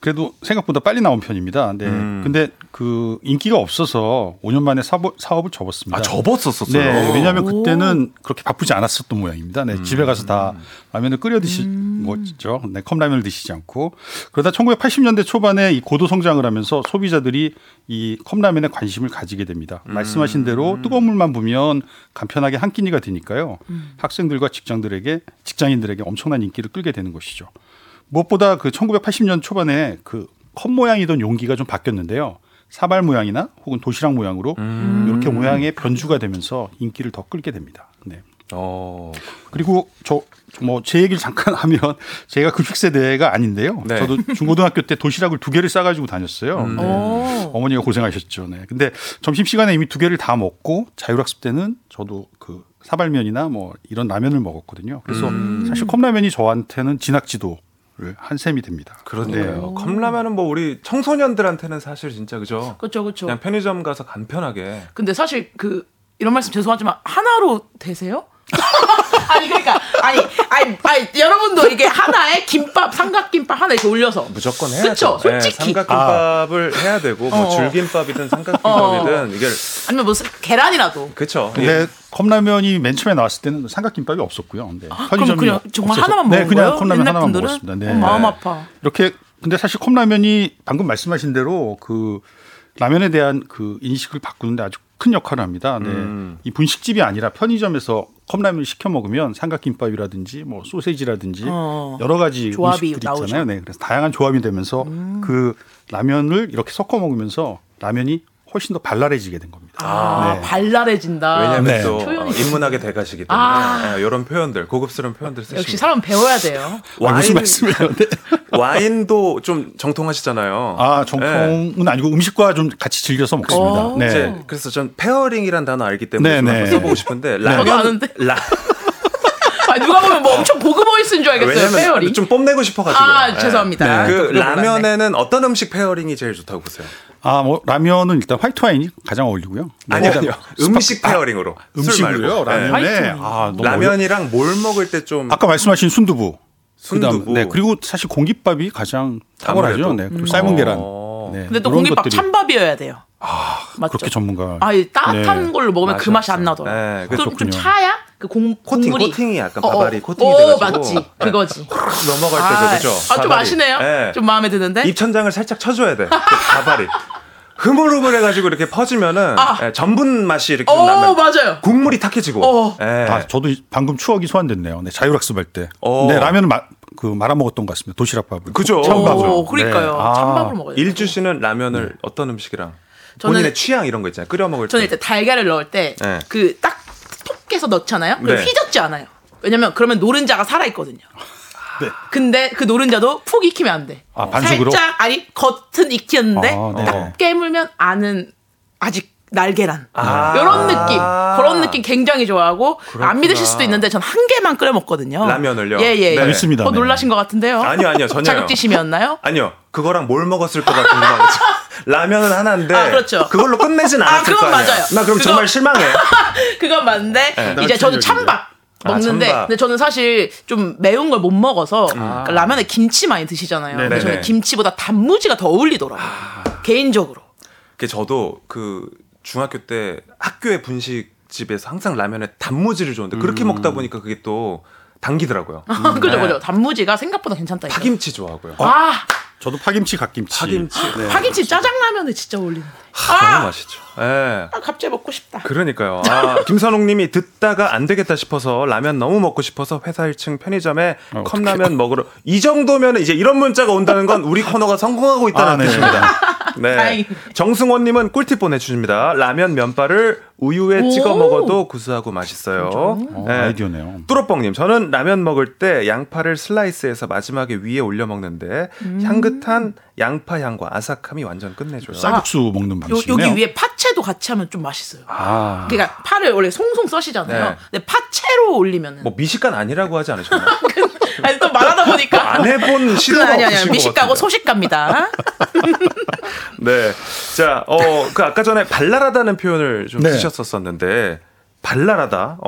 그래도 생각보다 빨리 나온 편입니다. 네. 근데 그 인기가 없어서 5년 만에 사업을 접었습니다. 접었었어요? 네. 왜냐하면 그때는 그렇게 바쁘지 않았었던 모양입니다. 네. 집에 가서 다 라면을 끓여 드신 거죠. 네. 컵라면을 드시지 않고. 그러다 1980년대 초반에 이 고도 성장을 하면서 소비자들이 이 컵라면에 관심을 가지게 됩니다. 말씀하신 대로 뜨거운 물만 부으면 간편하게 한 끼니가 되니까요. 학생들과 직장인들에게 엄청난 인기를 끌게 되는 것이죠. 무엇보다 그 1980년 초반에 그 컵 모양이던 용기가 좀 바뀌었는데요. 사발 모양이나 혹은 도시락 모양으로 이렇게 모양의 변주가 되면서 인기를 더 끌게 됩니다. 네. 그리고 제 얘기를 잠깐 하면 제가 급식세대가 아닌데요. 네. 저도 중고등학교 때 도시락을 2개를 싸가지고 다녔어요. 네. 어머니가 고생하셨죠. 네. 근데 점심시간에 이미 2개를 다 먹고 자율학습 때는 저도 그 사발면이나 뭐 이런 라면을 먹었거든요. 그래서 사실 컵라면이 저한테는 진학지도 한 셈이 됩니다. 그러네요. 네. 컵라면은 뭐 우리 청소년들한테는 사실 진짜 그죠. 그냥 편의점 가서 간편하게. 근데 사실 그 이런 말씀 죄송하지만 하나로 되세요? 아니 여러분도 이게 하나에 삼각김밥 하나 이렇게 올려서 무조건 해야죠. 그렇죠. 솔직히 삼각김밥을 해야 되고 뭐 줄김밥이든 삼각김밥이든 이게 아니면 무슨 계란이라도. 그렇죠. 근데 컵라면이 맨 처음에 나왔을 때는 삼각김밥이 없었고요. 근데 편의점이 그럼 정말 없어서. 하나만 먹었어요. 네, 그냥 컵라면 하나만 먹었습니다. 네. 마음 아파. 이렇게 근데 사실 컵라면이 방금 말씀하신 대로 그 라면에 대한 그 인식을 바꾸는데 아주 큰 역할을 합니다. 네. 이 분식집이 아니라 편의점에서 컵라면을 시켜 먹으면 삼각김밥이라든지 뭐 소세지라든지 여러 가지 음식들이 나오죠. 있잖아요. 네. 그래서 다양한 조합이 되면서 그 라면을 이렇게 섞어 먹으면서 라면이 훨씬 더 발랄해지게 된 겁니다. 아, 네. 발랄해진다. 왜냐하면 네. 또 인문학에 대가시기 때문에 이런 표현들, 고급스러운 표현들 쓰시면 역시 사람 배워야 돼요. 와인, 무슨 말씀이에요? 와인도 좀 정통하시잖아요. 아, 정통은 네. 아니고 음식과 좀 같이 즐겨서 먹습니다. 네. 이제 그래서 전 페어링이란 단어 알기 때문에 좀 한번 써보고 싶은데 라면, 저도 아는데. 누가 보면 뭐 엄청 보그 보이스인 줄 알겠어요. 페어링 좀 뽐내고 싶어가지고. 아, 죄송합니다. 네. 그 라면에는 어떤 음식 페어링이 제일 좋다고 보세요? 아, 뭐 라면은 일단 화이트 와인이 가장 어울리고요. 아니요. 음식 페어링으로. 음식으로요. 라면에. 네. 아, 너무 라면이랑 뭘 먹을 때 좀. 아까 말씀하신 순두부. 그다음, 네. 그리고 사실 공깃밥이 가장 탁월하죠. 네. 그리고 삶은 계란. 네. 근데 또 공깃밥 것들이. 찬밥이어야 돼요. 아, 맞죠? 그렇게 전문가. 아, 따뜻한 네. 걸로 먹으면 맞아, 그 맛이 안 나더라고요. 네, 그럼 좀 차야? 그 국물이 코팅이 약간 바바리 코팅이 돼가지고. 맞지. 네. 그거지. 넘어갈 때 그죠. 아, 좀 아시네요. 네. 좀 마음에 드는데. 입천장을 살짝 쳐줘야 돼. 그 바바리. 흐물흐물해가지고 이렇게 퍼지면은 예, 전분 맛이 이렇게 나면 맞아요. 국물이 탁해지고. 예. 아, 저도 방금 추억이 소환됐네요. 네, 자율학습할 때. 네, 라면을 그 말아 먹었던 것 같습니다. 도시락밥을. 그죠. 찬밥으로. 그러니까요. 네. 찬밥으로 먹어요. 일주 씨는 라면을 어떤 음식이랑? 본인의 취향 이런 거 있잖아요. 끓여 먹을 때. 저는 일단 달걀을 넣을 때 그 딱 톡해서 넣잖아요. 네. 휘젓지 않아요. 왜냐면 그러면 노른자가 살아있거든요. 네. 근데 그 노른자도 푹 익히면 안 돼. 아, 반숙으로? 살짝 아니 겉은 익혔는데 딱 깨물면 안은 아직 날계란. 이런 느낌. 그런 느낌 굉장히 좋아하고. 그렇구나. 안 믿으실 수도 있는데 전 한 개만 끓여 먹거든요. 라면을요? 예예. 네. 믿습니다. 놀라신 것 같은데요? 아니요 전혀요. 자격지심이었나요? 아니요. 그거랑 뭘 먹었을까 궁금하고. 라면은 하나인데 그렇죠. 그걸로 끝내진 않았을 거 아니에요. 그건 맞아요. 나 그럼 정말 실망해. 그건 맞는데 이제 저는 찬밥 먹는데 근데 저는 사실 좀 매운 걸 못 먹어서 그러니까 라면에 김치 많이 드시잖아요. 근데 저는 김치보다 단무지가 더 어울리더라고요. 개인적으로. 그게 저도 그 중학교 때 학교의 분식집에서 항상 라면에 단무지를 줬는데 그렇게 먹다 보니까 그게 또 당기더라고요. 그죠. 단무지가 생각보다 괜찮다. 파김치 좋아하고요. 저도 파김치. 네. 파김치 짜장라면에 진짜 어울리는데. 너무 맛있죠. 예. 갑자기 먹고 싶다. 그러니까요. 김선홍님이 듣다가 안 되겠다 싶어서 라면 너무 먹고 싶어서 회사 1층 편의점에 컵라면 먹으러. 이 정도면 이제 이런 문자가 온다는 건 우리 코너가 성공하고 있다는 뜻입니다. 네. 정승원님은 꿀팁 보내주십니다. 라면 면발을 우유에 찍어 먹어도 구수하고 맛있어요. 네. 아이디어네요. 뚜로뽕님, 저는 라면 먹을 때 양파를 슬라이스해서 마지막에 위에 올려 먹는데 향긋한 양파 향과 아삭함이 완전 끝내줘요. 쌀국수 먹는 방식이네요. 여기 위에 파채도 같이 하면 좀 맛있어요. 그러니까 파를 원래 송송 써시잖아요. 네. 근데 파채로 올리면 뭐 미식간 아니라고 하지 않으셨나요? 아니, 또 말하다 보니까 안 해본 시도가 아니 미식가고 소식갑니다. 네, 자, 그 아까 전에 발랄하다는 표현을 좀 쓰셨었는데 발랄하다.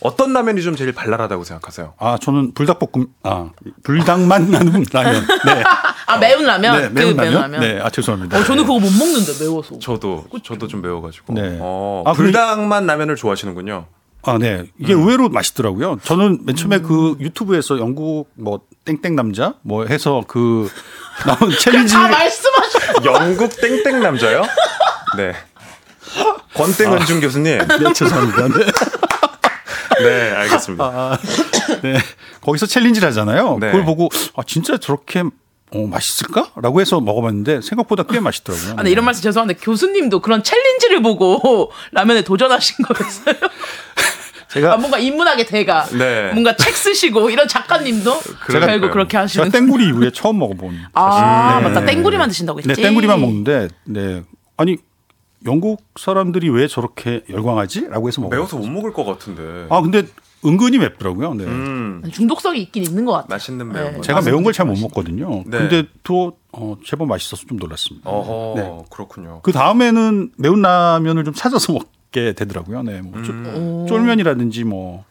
어떤 라면이 좀 제일 발랄하다고 생각하세요? 아, 저는 불닭만 나는 라면. 네. 아, 매운 라면? 네, 매운 라면. 네, 아, 죄송합니다. 저는 그거 못 먹는데 매워서. 저도 좀 매워가지고. 네. 불닭만 라면을 좋아하시는군요. 아, 네. 이게 의외로 맛있더라고요. 저는 맨 처음에 그 유튜브에서 영국 뭐 땡땡 남자 뭐 해서 그 나온 챌린지. 아, 말씀하셨어. 영국 땡땡 남자요? 네. 권땡은중 교수님. 네, 죄송합니다. 네. 네, 알겠습니다. 네, 거기서 챌린지를 하잖아요. 네. 그걸 보고 진짜 저렇게 맛있을까라고 해서 먹어봤는데 생각보다 꽤 맛있더라고요. 아, 네, 이런 말씀 죄송한데 교수님도 그런 챌린지를 보고 라면에 도전하신 거였어요? 제가 뭔가 인문학의 대가, 뭔가 책 쓰시고 이런 작가님도 결국 그렇게 하시는. 제가 땡구리 이후에 처음 먹어본. 맞다, 땡구리만 드신다고 했지. 네, 땡구리만 먹는데, 아니. 영국 사람들이 왜 저렇게 열광하지? 라고 해서 먹어요. 매워서 못 먹을 것 같은데. 근데 은근히 맵더라고요. 네. 중독성이 있긴 있는 것 같아요. 맛있는 매운. 네. 제가 매운 걸 잘 못 먹거든요. 네. 근데 또 제법 맛있어서 좀 놀랐습니다. 네. 그렇군요. 그 다음에는 매운 라면을 좀 찾아서 먹게 되더라고요. 네. 뭐 쫄면이라든지 뭐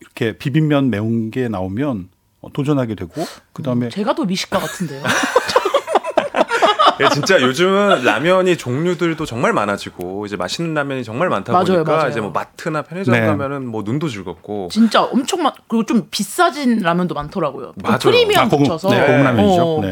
이렇게 비빔면 매운 게 나오면 도전하게 되고 그다음에 제가 더 미식가 같은데요. 예, 진짜 요즘은 라면이 종류들도 정말 많아지고 이제 맛있는 라면이 정말 많다 보니까 맞아요. 이제 뭐 마트나 편의점 가면은 뭐 눈도 즐겁고 진짜 엄청 그리고 좀 비싸진 라면도 많더라고요. 맞아요. 프리미엄 붙여서 고급 라면이죠.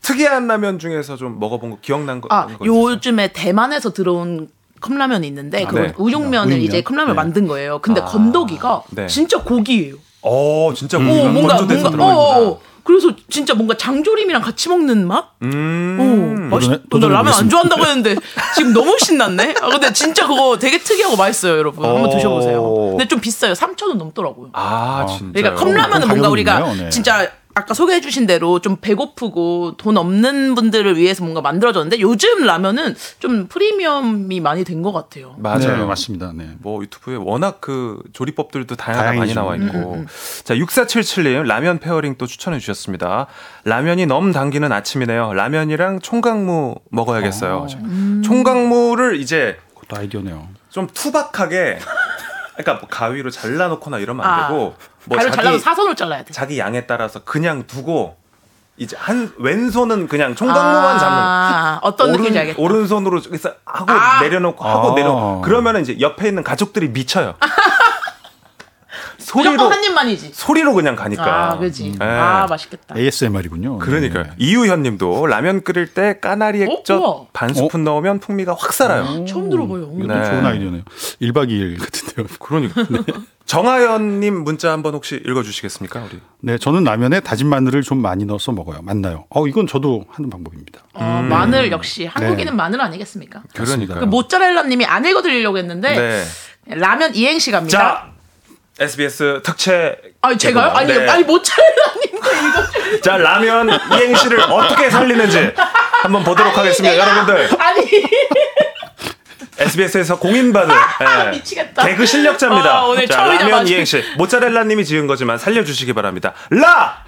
특이한 라면 중에서 좀 먹어본 거 기억난 거 요즘에 대만에서 들어온 컵라면이 있는데 그 우육면을 이제 컵라면을 만든 거예요. 근데 건더기가 진짜 고기예요. 어, 진짜 고기가 먼저 돼서 들어가요. 그래서 진짜 뭔가 장조림이랑 같이 먹는 맛? 맛있다. 나 라면 안 좋아한다고 했는데 지금 너무 신났네? 아, 근데 진짜 그거 되게 특이하고 맛있어요, 여러분. 한번 드셔보세요. 근데 좀 비싸요. 3,000원 넘더라고요. 아, 진짜. 그러니까 컵라면은 뭔가 우리가 네. 진짜 아까 소개해주신 대로 좀 배고프고 돈 없는 분들을 위해서 뭔가 만들어졌는데 요즘 라면은 좀 프리미엄이 많이 된 것 같아요. 맞아요. 네, 맞습니다. 네. 뭐 유튜브에 워낙 그 조리법들도 다양하게 많이 나와 있고. 자, 6477님 라면 페어링 또 추천해 주셨습니다. 라면이 너무 당기는 아침이네요. 라면이랑 총각무 먹어야겠어요. 총각무를 이제 그것도 아이디어네요. 좀 투박하게 그러니까 뭐 가위로 잘라놓거나 이러면 안 되고 뭐 가위로 잘라서 사선으로 잘라야 돼. 자기 양에 따라서 그냥 두고 이제 한 왼손은 그냥 총각무만 잡는 어떤 느낌인지 알겠다. 오른손으로 하고 내려놓고 하고 내려. 그러면 이제 옆에 있는 가족들이 미쳐요. 소리로 한 입만이지. 소리로 그냥 가니까. 아, 그렇지. 네. 아, 맛있겠다. ASMR이군요. 그러니까요. 네. 이유현님도 라면 끓일 때 까나리 액젓 반 스푼 넣으면 풍미가 확 살아요. 처음 들어봐요. 네. 좋은 아이디어네요. 1박 2일 같은데요. 그러니까. 네. 정하연님 문자 한번 혹시 읽어주시겠습니까, 우리? 네, 저는 라면에 다진 마늘을 좀 많이 넣어서 먹어요. 맞나요? 이건 저도 하는 방법입니다. 마늘 역시 한국인은 마늘 아니겠습니까? 그러니까. 그 모짜렐라님이 안 읽어드리려고 했는데 라면 이행시 갑니다. 자. SBS 특채. 아니, 제가요? 아니, 네. 아니, 모차렐라님도 이거. 자, 라면 이행시를 어떻게 살리는지 한번 보도록 하겠습니다, 여러분들. SBS에서 공인받은 미치겠다. 개그 실력자입니다. 오늘 자, 라면 맞아. 이행시. 모차렐라님이 지은 거지만 살려주시기 바랍니다. 라!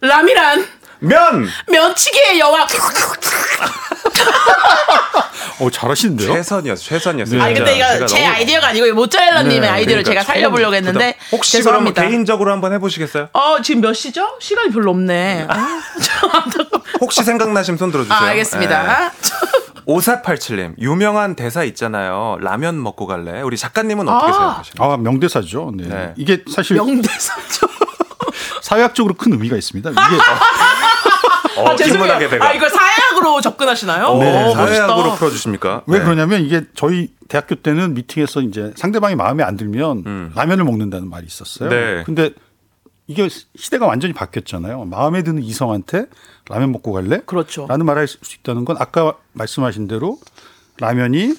라미란. 면! 면치기의 여왕. 잘하시는데요? 최선이었어요. 네. 아니, 근데 이거 제 아이디어가 아니고 모짜렐라님의 아이디어를 그러니까 제가 살려보려고 했는데 혹시 죄송합니다. 그럼 개인적으로 한번 해보시겠어요? 지금 몇 시죠? 시간이 별로 없네. 혹시 생각나시면 손 들어주세요. 알겠습니다. 5487님 유명한 대사 있잖아요. 라면 먹고 갈래? 우리 작가님은 어떻게 생각하시나요? 명대사죠. 네. 네. 이게 사실 명대사죠. 사회학적으로 큰 의미가 있습니다. 이게 죄송해요. 이걸 사회학으로 접근하시나요? 사회학으로 멋있다. 풀어주십니까? 왜 그러냐면 이게 저희 대학교 때는 미팅에서 이제 상대방이 마음에 안 들면 라면을 먹는다는 말이 있었어요. 근데 이게 시대가 완전히 바뀌었잖아요. 마음에 드는 이성한테 라면 먹고 갈래? 그렇죠. 라는 말을 할 수 있다는 건 아까 말씀하신 대로 라면이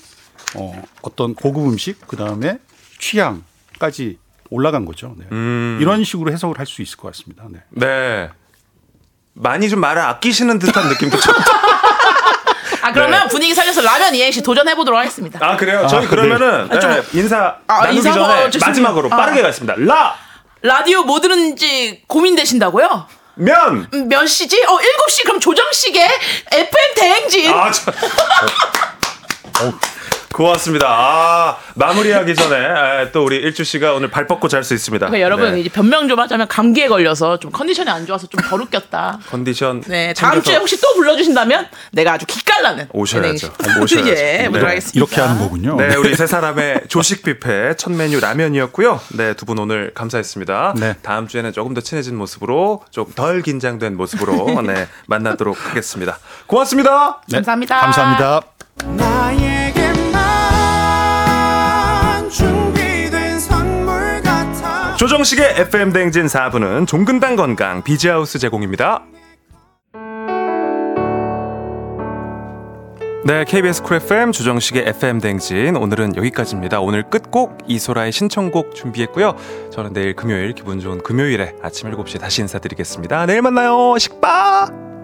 어떤 고급 음식 그다음에 취향까지 올라간 거죠. 이런 식으로 해석을 할 수 있을 것 같습니다. 네. 많이 좀 말을 아끼시는 듯한 느낌도 좀. 그러면 분위기 살려서 라면 이행시 도전해보도록 하겠습니다. 그래요? 저희 그러면은 인사 나누기 전에 마지막으로 빠르게 가겠습니다. 라디오 뭐 들은지 고민되신다고요? 면! 몇 시지? 7시. 그럼 조정식의 FM 대행진. 고맙습니다. 마무리하기 전에 또 우리 일주 씨가 오늘 발 뻗고 잘 수 있습니다. 그러니까 여러분 이제 변명 좀 하자면 감기에 걸려서 좀 컨디션이 안 좋아서 좀 버릇겼다. 컨디션. 네, 다음 주에 혹시 또 불러주신다면 내가 아주 기깔나는 오셔야죠. 예, 부탁드리겠습니다. 이렇게 하는 거군요. 네, 우리 세 사람의 조식뷔페 첫 메뉴 라면이었고요. 네, 두 분 오늘 감사했습니다. 네. 다음 주에는 조금 더 친해진 모습으로 좀 덜 긴장된 모습으로 만나도록 하겠습니다. 고맙습니다. 네. 감사합니다. 감사합니다. 조정식의 FM 대행진 4부는 종근당 건강 비지하우스 제공입니다. 네, KBS 쿨 FM 조정식의 FM 대행진 오늘은 여기까지입니다. 오늘 끝곡 이소라의 신청곡 준비했고요. 저는 내일 금요일 기분 좋은 금요일에 아침 7시 다시 인사드리겠습니다. 내일 만나요. 식빵!